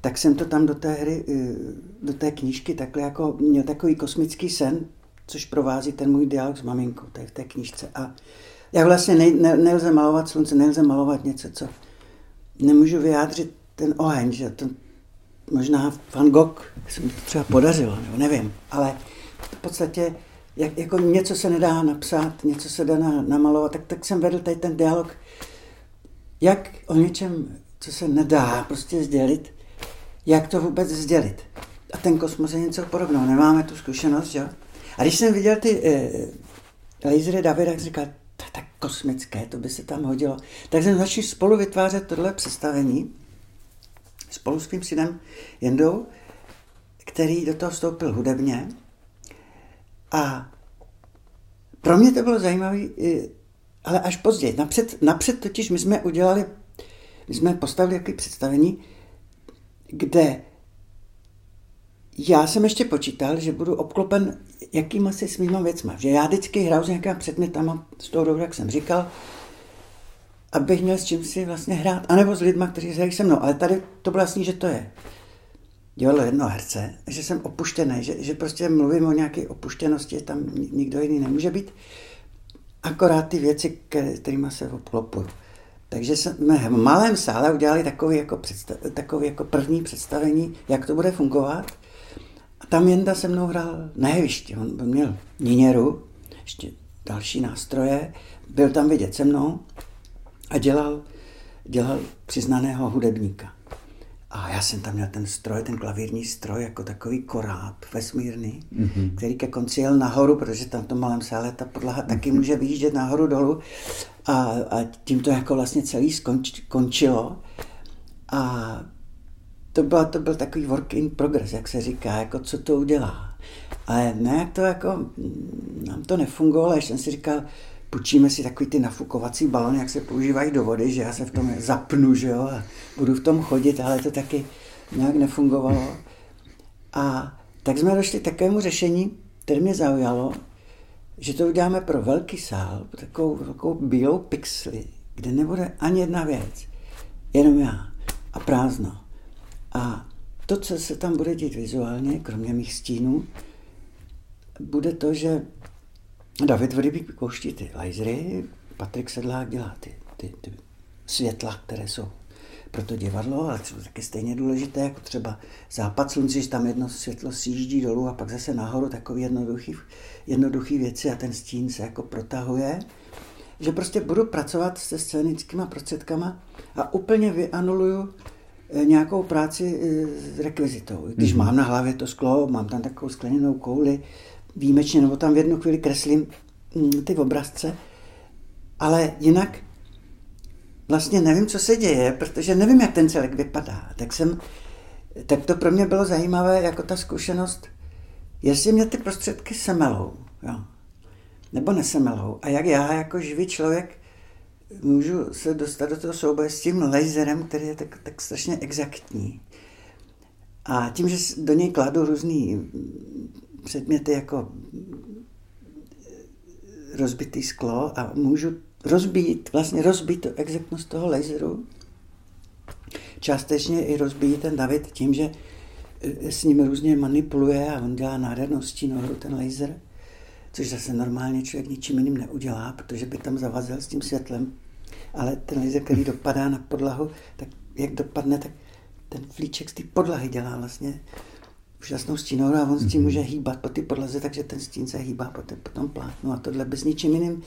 tak jsem to tam do té knížky takhle jako měl takový kosmický sen, což provází ten můj dialog s maminkou tady v té knížce. A já vlastně nelze malovat slunce, nelze malovat něco, co nemůžu vyjádřit ten oheň, že to možná Van Gogh se mi to třeba podařilo, nebo nevím, ale v podstatě jako něco se nedá napsat, něco se dá namalovat, tak jsem vedl tady ten dialog, jak o něčem, co se nedá prostě sdělit, jak to vůbec sdělit. A ten kosmos je něco podobného, nemáme tu zkušenost, jo. A když jsem viděl ty lasery Davida, tak říkal, to je tak kosmické, to by se tam hodilo. Tak jsem začal spolu vytvářet tohle představení, spolu s tím synem Jendou, který do toho vstoupil hudebně. A pro mě to bylo zajímavé, ale až později. Napřed totiž my jsme postavili takové představení, kde já jsem ještě počítal, že budu obklopen jakýma si svýma věcma. Že já vždycky hraju s nějakými předmětama z toho dobu, jak jsem říkal. abych měl s čím si vlastně hrát, anebo s lidma, kteří hrají se mnou. Ale tady to bylo jasný, že to je divadlo jednoho herce, že jsem opuštěný, že prostě mluvím o nějaké opuštěnosti, tam nikdo jiný nemůže být. Akorát ty věci, kterýma se obklopuju. Takže jsme v malém sále udělali takový jako první představení, jak to bude fungovat. A tam Jenda se mnou hrál na jevišti. On měl niněru, ještě další nástroje, byl tam vidět se mnou a dělal přiznaného hudebníka. A já jsem tam měl ten stroj, ten klavírní stroj, jako takový koráb vesmírný, který ke konci jel nahoru, protože tam v tom malém sále ta podlaha taky může vyjíždět nahoru dolů. A tím to jako vlastně celý končilo. A to byl takový work in progress, jak se říká, jako co to udělá. Ale nějak to jako, nám to nefungovalo, až jsem si říkal, půjčíme si takový ty nafukovací balony, jak se používají do vody, že já se v tom zapnu, že jo, a budu v tom chodit, ale to taky nějak nefungovalo. A tak jsme došli k takovému řešení, které mě zaujalo, že to uděláme pro velký sál, takovou bílou pixli, kde nebude ani jedna věc, jenom já a prázdno. A to, co se tam bude dít vizuálně, kromě mých stínů, bude to, že David Vrbík pouští ty lasery, Patrik Sedlák dělá ty světla, které jsou pro to divadlo, ale jsou taky stejně důležité, jako třeba západ slunce, že tam jedno světlo sjíždí dolů a pak zase nahoru, takové jednoduché věci a ten stín se jako protahuje. Že prostě budu pracovat se scénickýma prostředkama a úplně vyanuluju nějakou práci s rekvizitou. Když mám na hlavě to sklo, mám tam takovou skleněnou kouli, výjimečně, nebo tam v jednu chvíli kreslím ty obrazce, ale jinak vlastně nevím, co se děje, protože nevím, jak ten celek vypadá. Tak to pro mě bylo zajímavé, jako ta zkušenost, jestli mě ty prostředky semelou, jo, nebo nesemelou. A jak já jako živý člověk můžu se dostat do toho souboje s tím laserem, který je tak strašně exaktní. A tím, že do něj kladu různý předměty jako rozbitý sklo a můžu rozbít tu exaktnost toho laseru. Částečně i rozbíjí ten David tím, že s ním různě manipuluje a on dělá nádhernou stínohru ten laser, což zase normálně člověk ničím jiným neudělá, protože by tam zavazel s tím světlem. Ale ten laser, který dopadá na podlahu, tak jak dopadne, tak ten flíček z té podlahy dělá vlastně úžasnou stínohru a on s tím může hýbat po ty podlaze, takže ten stín se hýbá po tom plátnu a tohle by s ničím jiným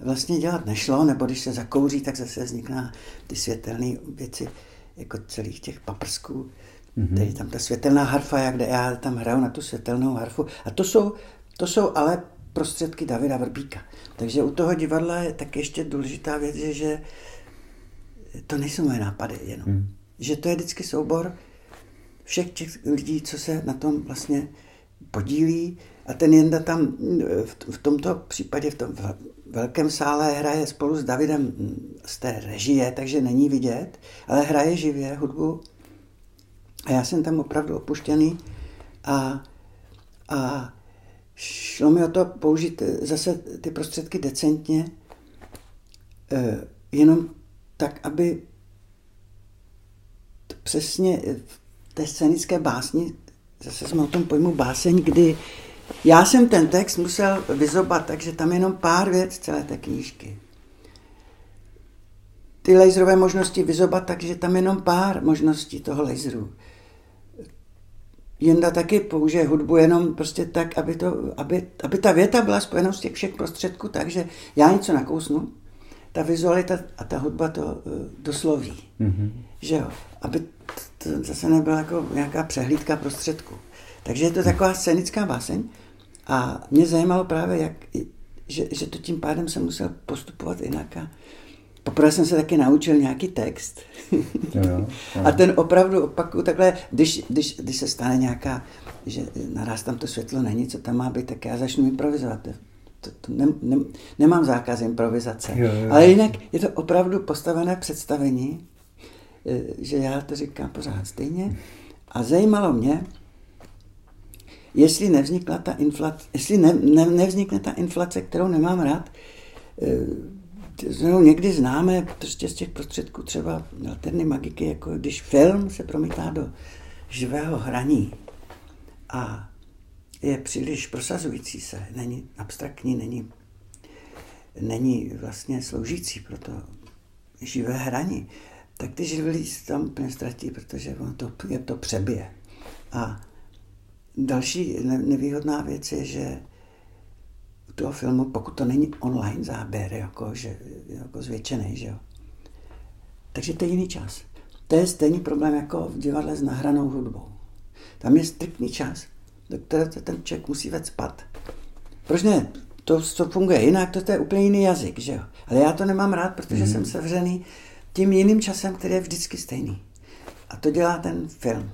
vlastně dělat nešlo, nebo když se zakouří, tak zase vznikná ty světelné věci jako celých těch paprsků. Tady tam ta světelná harfa, kde já tam hraju na tu světelnou harfu. A to jsou ale prostředky Davida Vrbíka. Takže u toho divadla je tak ještě důležitá věc, že to nejsou moje nápady jenom. Že to je vždycky soubor všech těch lidí, co se na tom vlastně podílí. A ten Jenda tam v tomto případě, v tom velkém sále hraje spolu s Davidem z té režie, takže není vidět, ale hraje živě hudbu. A já jsem tam opravdu opuštěný a šlo mi o to použít zase ty prostředky decentně, jenom tak, aby to přesně v té scénické básni, zase jsme o tom pojmu báseň, kdy já jsem ten text musel vyzobat, takže tam jenom pár věc celé té knížky. Ty laserové možnosti vyzobat, takže tam jenom pár možností toho laseru. Jenda taky použije hudbu jenom prostě tak, aby ta věta byla spojenou z těch všech prostředků, takže já něco nakousnu, ta vizualita a ta hudba to dosloví. Že jo? Aby to zase nebyla jako nějaká přehlídka prostředků. Takže je to taková scénická báseň a mě zajímalo právě, že to tím pádem jsem musel postupovat jinak. Poprvé jsem se taky naučil nějaký text. A ten opravdu opakuju takhle, když se stane nějaká, že naraz tam to světlo není, co tam má být, tak já začnu improvizovat. Nemám zákaz improvizace. Ale jinak je to opravdu postavené představení, že já to říkám pořád stejně. A zajímalo mě, jestli nevznikla ta inflace, jestli nevznikne ta inflace, kterou nemám rád, No, někdy známe prostě z těch prostředků třeba alterny magiky, jako když film se promítá do živého hraní a je příliš prosazující se, není abstraktní, není vlastně sloužící pro to živé hraní, tak ty živlí se tam úplně ztratí, protože je to přebije. A další nevýhodná věc je, že u toho filmu, pokud to není online záběr, jako zvětšený, že jo. Takže to je jiný čas. To je stejný problém jako v divadle s nahranou hudbou. Tam je striktní čas, do kterého ten člověk musí věc spát. Proč ne? To funguje jinak, to je úplně jiný jazyk, že jo. Ale já to nemám rád, protože jsem sevřený tím jiným časem, který je vždycky stejný. A to dělá ten film.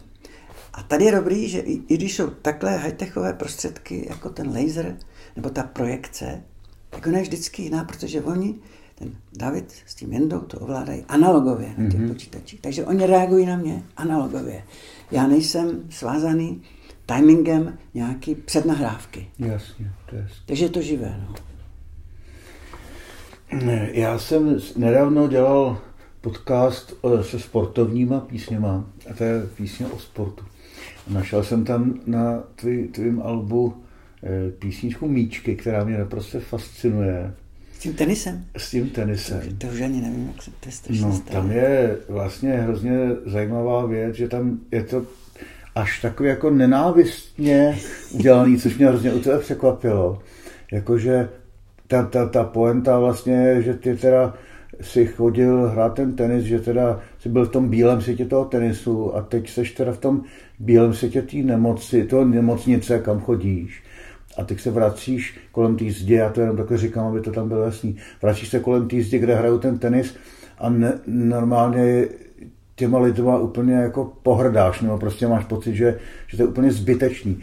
A tady je dobrý, že i když jsou takhle high-techové prostředky, jako ten laser nebo ta projekce, tak ona je vždycky jiná, protože oni, ten David s tím Jendou, to ovládají analogově na těch počítačích. Takže oni reagují na mě analogově. Já nejsem svázaný timingem nějaký přednahrávky. Jasně, to je. Takže je to živé, no. Já jsem nedávno dělal podcast se sportovníma písněma, a to je písně o sportu. Našel jsem tam na tvým albu písničku Míčky, která mě naprosto fascinuje. S tím tenisem? S tím tenisem. To už ani nevím, jak se to je strašně staré. Tam je vlastně hrozně zajímavá věc, že tam je to až takový jako nenávistně udělaný, což mě hrozně u tebe překvapilo. Jakože ta poenta vlastně je, že ty teda si chodil hrát ten tenis, že teda jsi byl v tom bílém světě toho tenisu a teď seš teda v tom bílém světě té nemoci, toho nemocnice, kam chodíš. A teď se vracíš kolem té zdi, já to jenom takhle říkám, aby to tam bylo jasný, vracíš se kolem té zdi, kde hrajou ten tenis a normálně těma lidma úplně jako pohrdáš, nebo prostě máš pocit, že to je úplně zbytečný.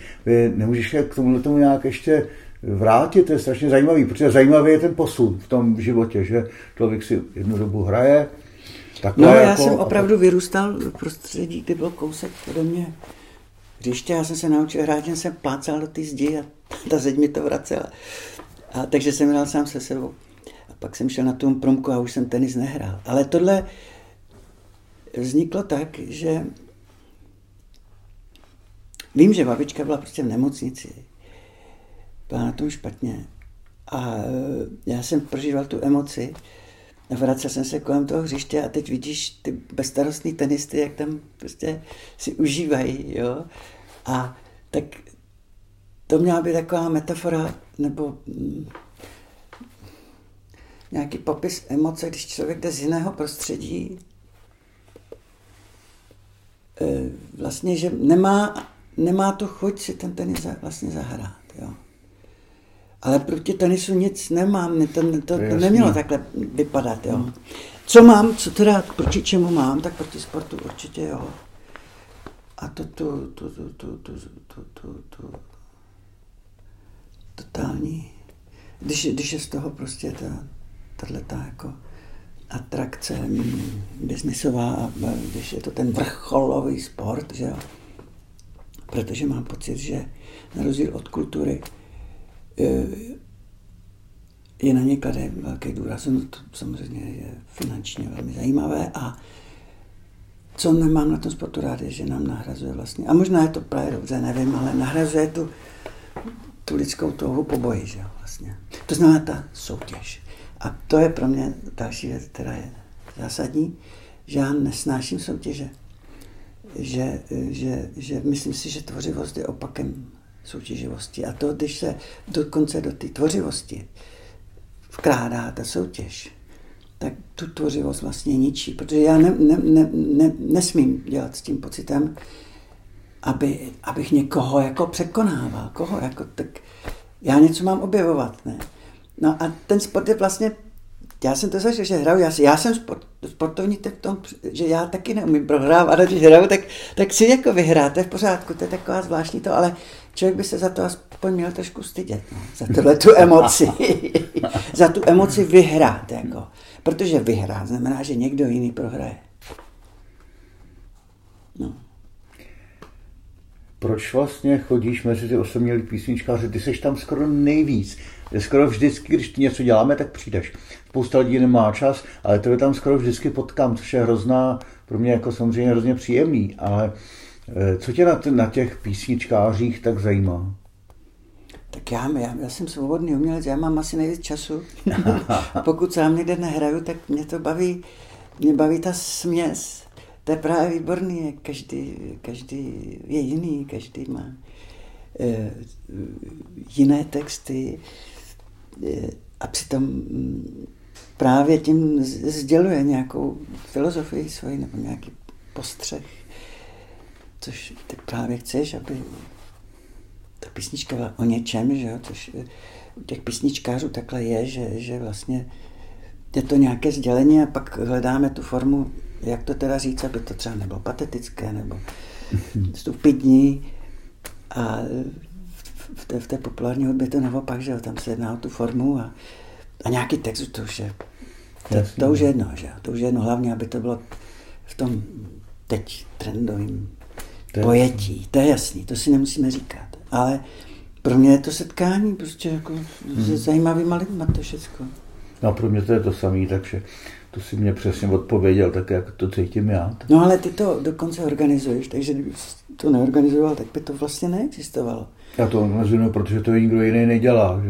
Nemůžeš k tomu nějak ještě vrátit, to je strašně zajímavý, protože zajímavý je ten posun v tom životě, že člověk si jednu dobu hraje. No já jako, jsem opravdu vyrůstal v prostředí, kdy byl kousek ode mě hřiště, já jsem se naučil hrát, že jsem plácal do té zdi a ta zeď mi to vracela. A takže jsem hrál sám se sebou. A pak jsem šel na tom promku a už jsem tenis nehrál. Ale tohle vzniklo tak, že vím, že babička byla prostě v nemocnici. Byla na tom špatně. A já jsem prožíval tu emoci. Vracel jsem se kolem toho hřiště a teď vidíš ty bezstarostný tenisty, jak tam prostě si užívají, jo. A tak to měla být taková metafora nebo nějaký popis emoce, když člověk jde z jiného prostředí. Vlastně, že nemá tu chuť si ten tenis vlastně zahrát, jo. Ale proti tenisu nic nemám, to nemělo takhle vypadat, jo. Co mám, co teda, proti čemu mám, tak proti sportu určitě, jo. A to tu totální, když je z toho prostě tato jako atrakce biznisová, a když je to ten vrcholový sport, že jo. Protože mám pocit, že na rozdíl od kultury je na ně klade velký důraz, no to samozřejmě je finančně velmi zajímavé a co nemám na tom sportu rád je, že nám nahrazuje vlastně, a možná je to právě dobře, nevím, ale nahrazuje tu lidskou touhu po boji, že jo, vlastně. To znamená ta soutěž. A to je pro mě další věc, která je zásadní, že já nesnáším soutěže, že myslím si, že tvořivost je opakem soutěživosti. A to, když se dokonce do té tvořivosti vkrádá ta soutěž, tak tu tvořivost vlastně ničí. Protože já nesmím dělat s tím pocitem, abych někoho jako překonával. Koho jako, tak já něco mám objevovat, ne? No a ten sport je vlastně, já jsem to zažil, že hraju, já jsem sportovní v tom, že já taky neumím prohrávat, a když hraju, tak si jako vyhrát, to je v pořádku, to je taková zvláštní to, ale člověk by se za to aspoň měl trošku stydět, no, za tu emoci, za tu emoci vyhrát, jako, protože vyhrát znamená, že někdo jiný prohraje. No. Proč vlastně chodíš mezi ty osamělí písničkáři, ty seš tam skoro nejvíc. skoro vždycky, když něco děláme, tak přijdeš. Spousta lidí nemá čas, ale to je tam skoro vždycky potkám, což je hrozná, pro mě jako samozřejmě hrozně příjemný, ale co tě na těch písničkářích tak zajímá? Tak já jsem svobodný umělec, já mám asi nejvíc času. Pokud sám někde nehraju, tak mě to baví, mě baví ta směs. To je právě výborný, každý je jiný, každý má jiné texty a přitom právě tím sděluje nějakou filozofii svoji nebo nějaký postřeh, což ty právě chceš, aby ta písnička byla o něčem, že jo? Což u těch písničkářů takhle je, že vlastně je to nějaké sdělení a pak hledáme tu formu, jak to teda říct, aby to třeba nebylo patetické nebo stupidní. A v té populární hudbě to naopak, že jo, tam se jedná o tu formu a nějaký text, to už je jedno, že jo, to už je jedno, hlavně, aby to bylo v tom teď trendovém pojetí, to je jasný, to si nemusíme říkat, ale pro mě je to setkání prostě jako se zajímavýma lidma to všecko. No pro mě to je to samý, takže to si mě přesně odpověděl, tak jak to cítím já. Tak. No ale ty to dokonce organizuješ, takže kdyby to neorganizoval, tak by to vlastně neexistovalo. Já to organizuju, protože to nikdo jiný nedělá. Že?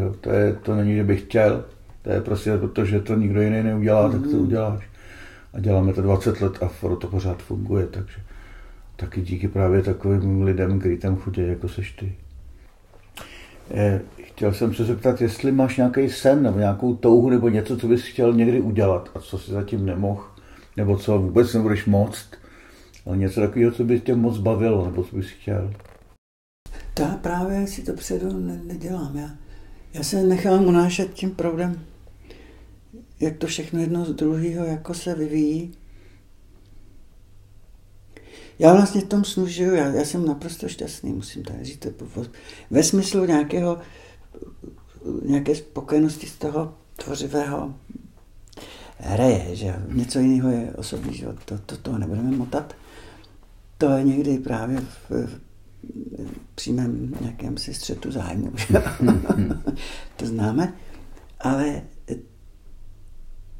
To není, že bych chtěl, to je prostě proto, že to nikdo jiný neudělá, tak to uděláš. A děláme to 20 let a to pořád funguje, takže taky díky právě takovým lidem, kteří tam chodí, jako seš ty. Chtěl jsem se zeptat, jestli máš nějaký sen nebo nějakou touhu nebo něco, co bys chtěl někdy udělat a co si zatím nemohl, nebo co vůbec nebudeš moct, ale něco takového, co by tě moc bavilo nebo co bys chtěl. Já právě si to předu nedělám. Já se nechám unášet tím proudem, jak to všechno jedno z druhého jako se vyvíjí. Já vlastně v tom snu žiju, já jsem naprosto šťastný, musím tady říct, ve smyslu nějaké spokojenosti z toho tvořivého hraje, že něco jiného je osobní život, to nebudeme motat. To je někdy právě v přímém nějakém si střetu zájmu, to známe, ale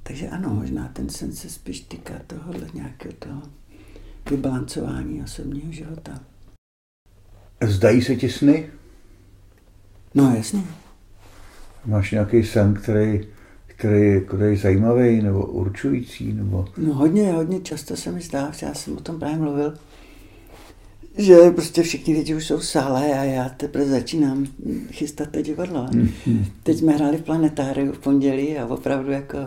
takže ano, možná ten sen se spíš týká tohohle nějakého toho vybalancování osobního života. Zdají se ti sny? No jasně. Máš nějaký sen, který je zajímavý nebo určující? Nebo... No hodně často se mi zdá, já jsem o tom právě mluvil, že prostě všichni lidi už jsou v sále a já teprve začínám chystat to divadlo. Teď jsme hráli v planetáriu v pondělí a opravdu jako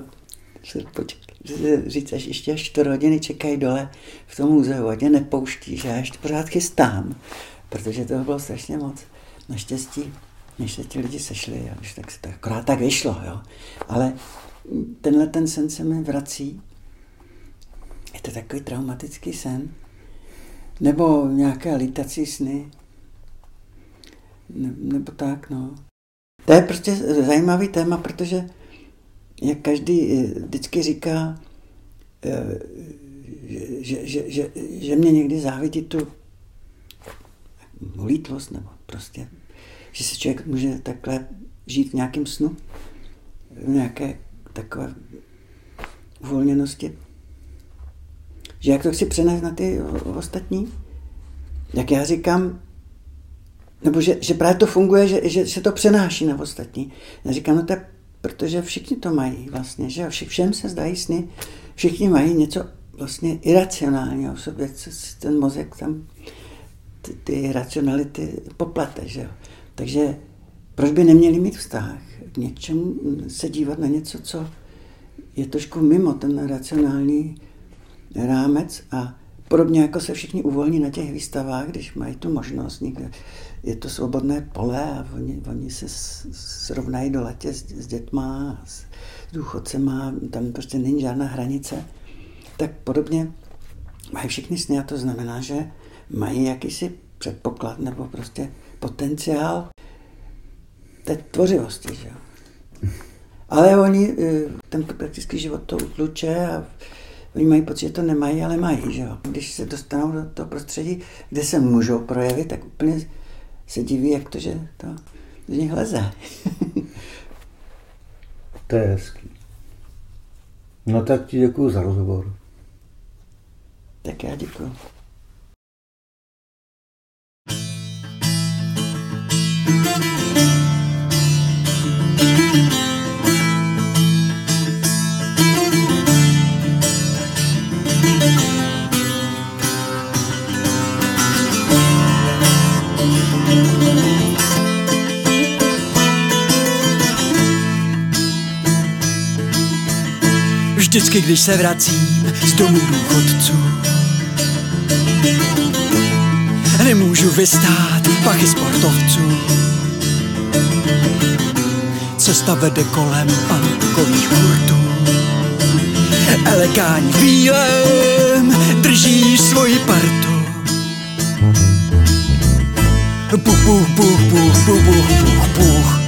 říct, až ještě 4 hodiny čekají dole v tom muzeu a tě nepouští, že já ještě pořád chystám, protože toho bylo strašně moc. Naštěstí, než se ti lidi sešli, už tak se to akorát tak vyšlo, jo. Ale tenhle ten sen se mi vrací, je to takový traumatický sen, nebo nějaké lítací sny, nebo tak, no. To je prostě zajímavý téma, protože jak každý vždycky říká, že mě někdy závidí tu lítlost, nebo prostě, že si člověk může takhle žít v nějakém snu, v nějaké takové uvolněnosti. Že jak to chci přenést na ty ostatní, jak já říkám, nebo že právě to funguje, že se to přenáší na ostatní. Já říkám, no to je, protože všichni to mají vlastně, že všem se zdají sny, všichni mají něco vlastně iracionálního v sobě, co ten mozek tam ty racionality poplete, že jo. Takže proč by neměli mít vztah k něčemu, se dívat na něco, co je trošku mimo ten racionální rámec a podobně jako se všichni uvolní na těch výstavách, když mají tu možnost někde. Je to svobodné pole a oni se srovnají do letě s dětma, s důchodcema, tam prostě není žádná hranice. Tak podobně mají všichni sny a to znamená, že mají jakýsi předpoklad nebo prostě potenciál té tvořivosti, že jo. Ale oni ten praktický život to utluče a oni mají pocit, že to nemají, ale mají, že jo. Když se dostanou do toho prostředí, kde se můžou projevit, tak úplně se diví, jak to, že to z nich leze. To je hezký. No tak ti děkuju za rozhovor. Tak já děkuju. Vždycky, když se vracím z domu důchodců, nemůžu vystát pachy sportovců. Cesta vede kolem punkových kurtů. Elekáň v bílém držíš svoji partu. Puch, puch, puch, puch, puch, puch, puch.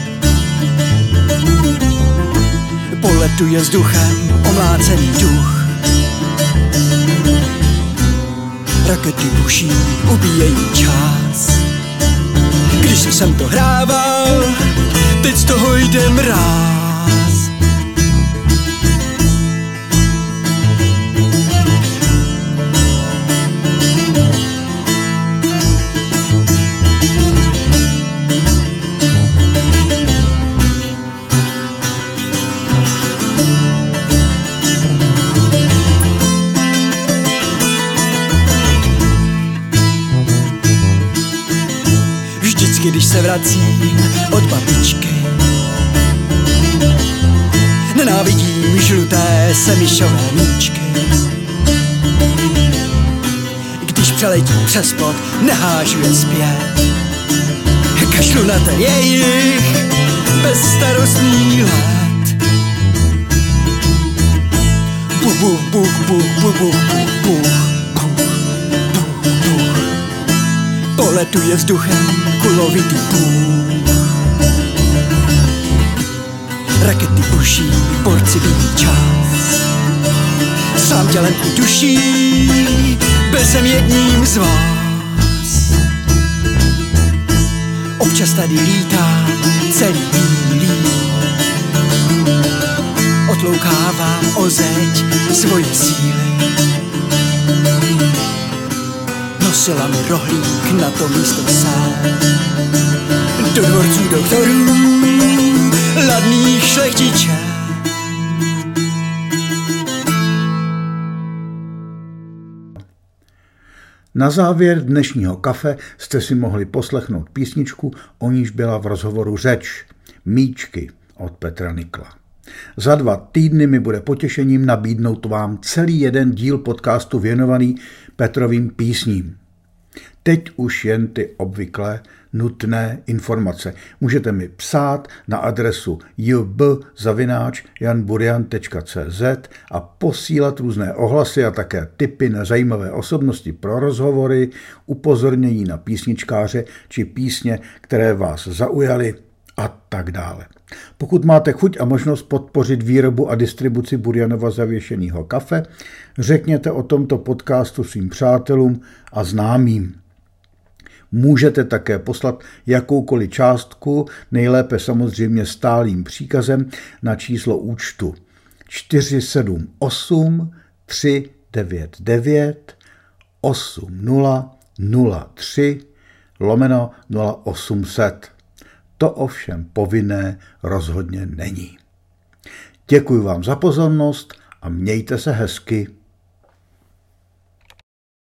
Poletuje vzduchem omlácený duch. Rakety buší, ubíjejí čas. Když jsem to hrával, teď z toho jde mráz. Když se vracím od babičky, nenávidím žluté semišové míčky. Když přeletím přes plot, nehážu je zpět. Kašlu na ten jejich bezstarostný let. Buch, buch, buch, buch, buch, buch, buch. Poletuje vzduchem kulovitý půl. Rakety buší, porci bíjí čas. Sám tělem i duší, byl jsem jedním z vás. Občas tady lítá celý bílý. Otloukávám o zeď svoje síly. Nosila mi rohlík na to místo sám. Do dvorců doktorů, ladných šlechtiček. Na závěr dnešního kafe jste si mohli poslechnout písničku, o níž byla v rozhovoru řeč. Míčky od Petra Nikla. Za 2 týdny mi bude potěšením nabídnout vám celý jeden díl podcastu věnovaný Petrovým písním. Teď už jen ty obvyklé nutné informace. Můžete mi psát na adresu jb@janburian.cz a posílat různé ohlasy a také tipy na zajímavé osobnosti pro rozhovory, upozornění na písničkáře či písně, které vás zaujaly a tak dále. Pokud máte chuť a možnost podpořit výrobu a distribuci Burianova zavěšeného kafe, řekněte o tomto podcastu svým přátelům a známým. Můžete také poslat jakoukoliv částku, nejlépe samozřejmě stálým příkazem, na číslo účtu 478 399 8003 /0800. To ovšem povinné rozhodně není. Děkuji vám za pozornost a mějte se hezky.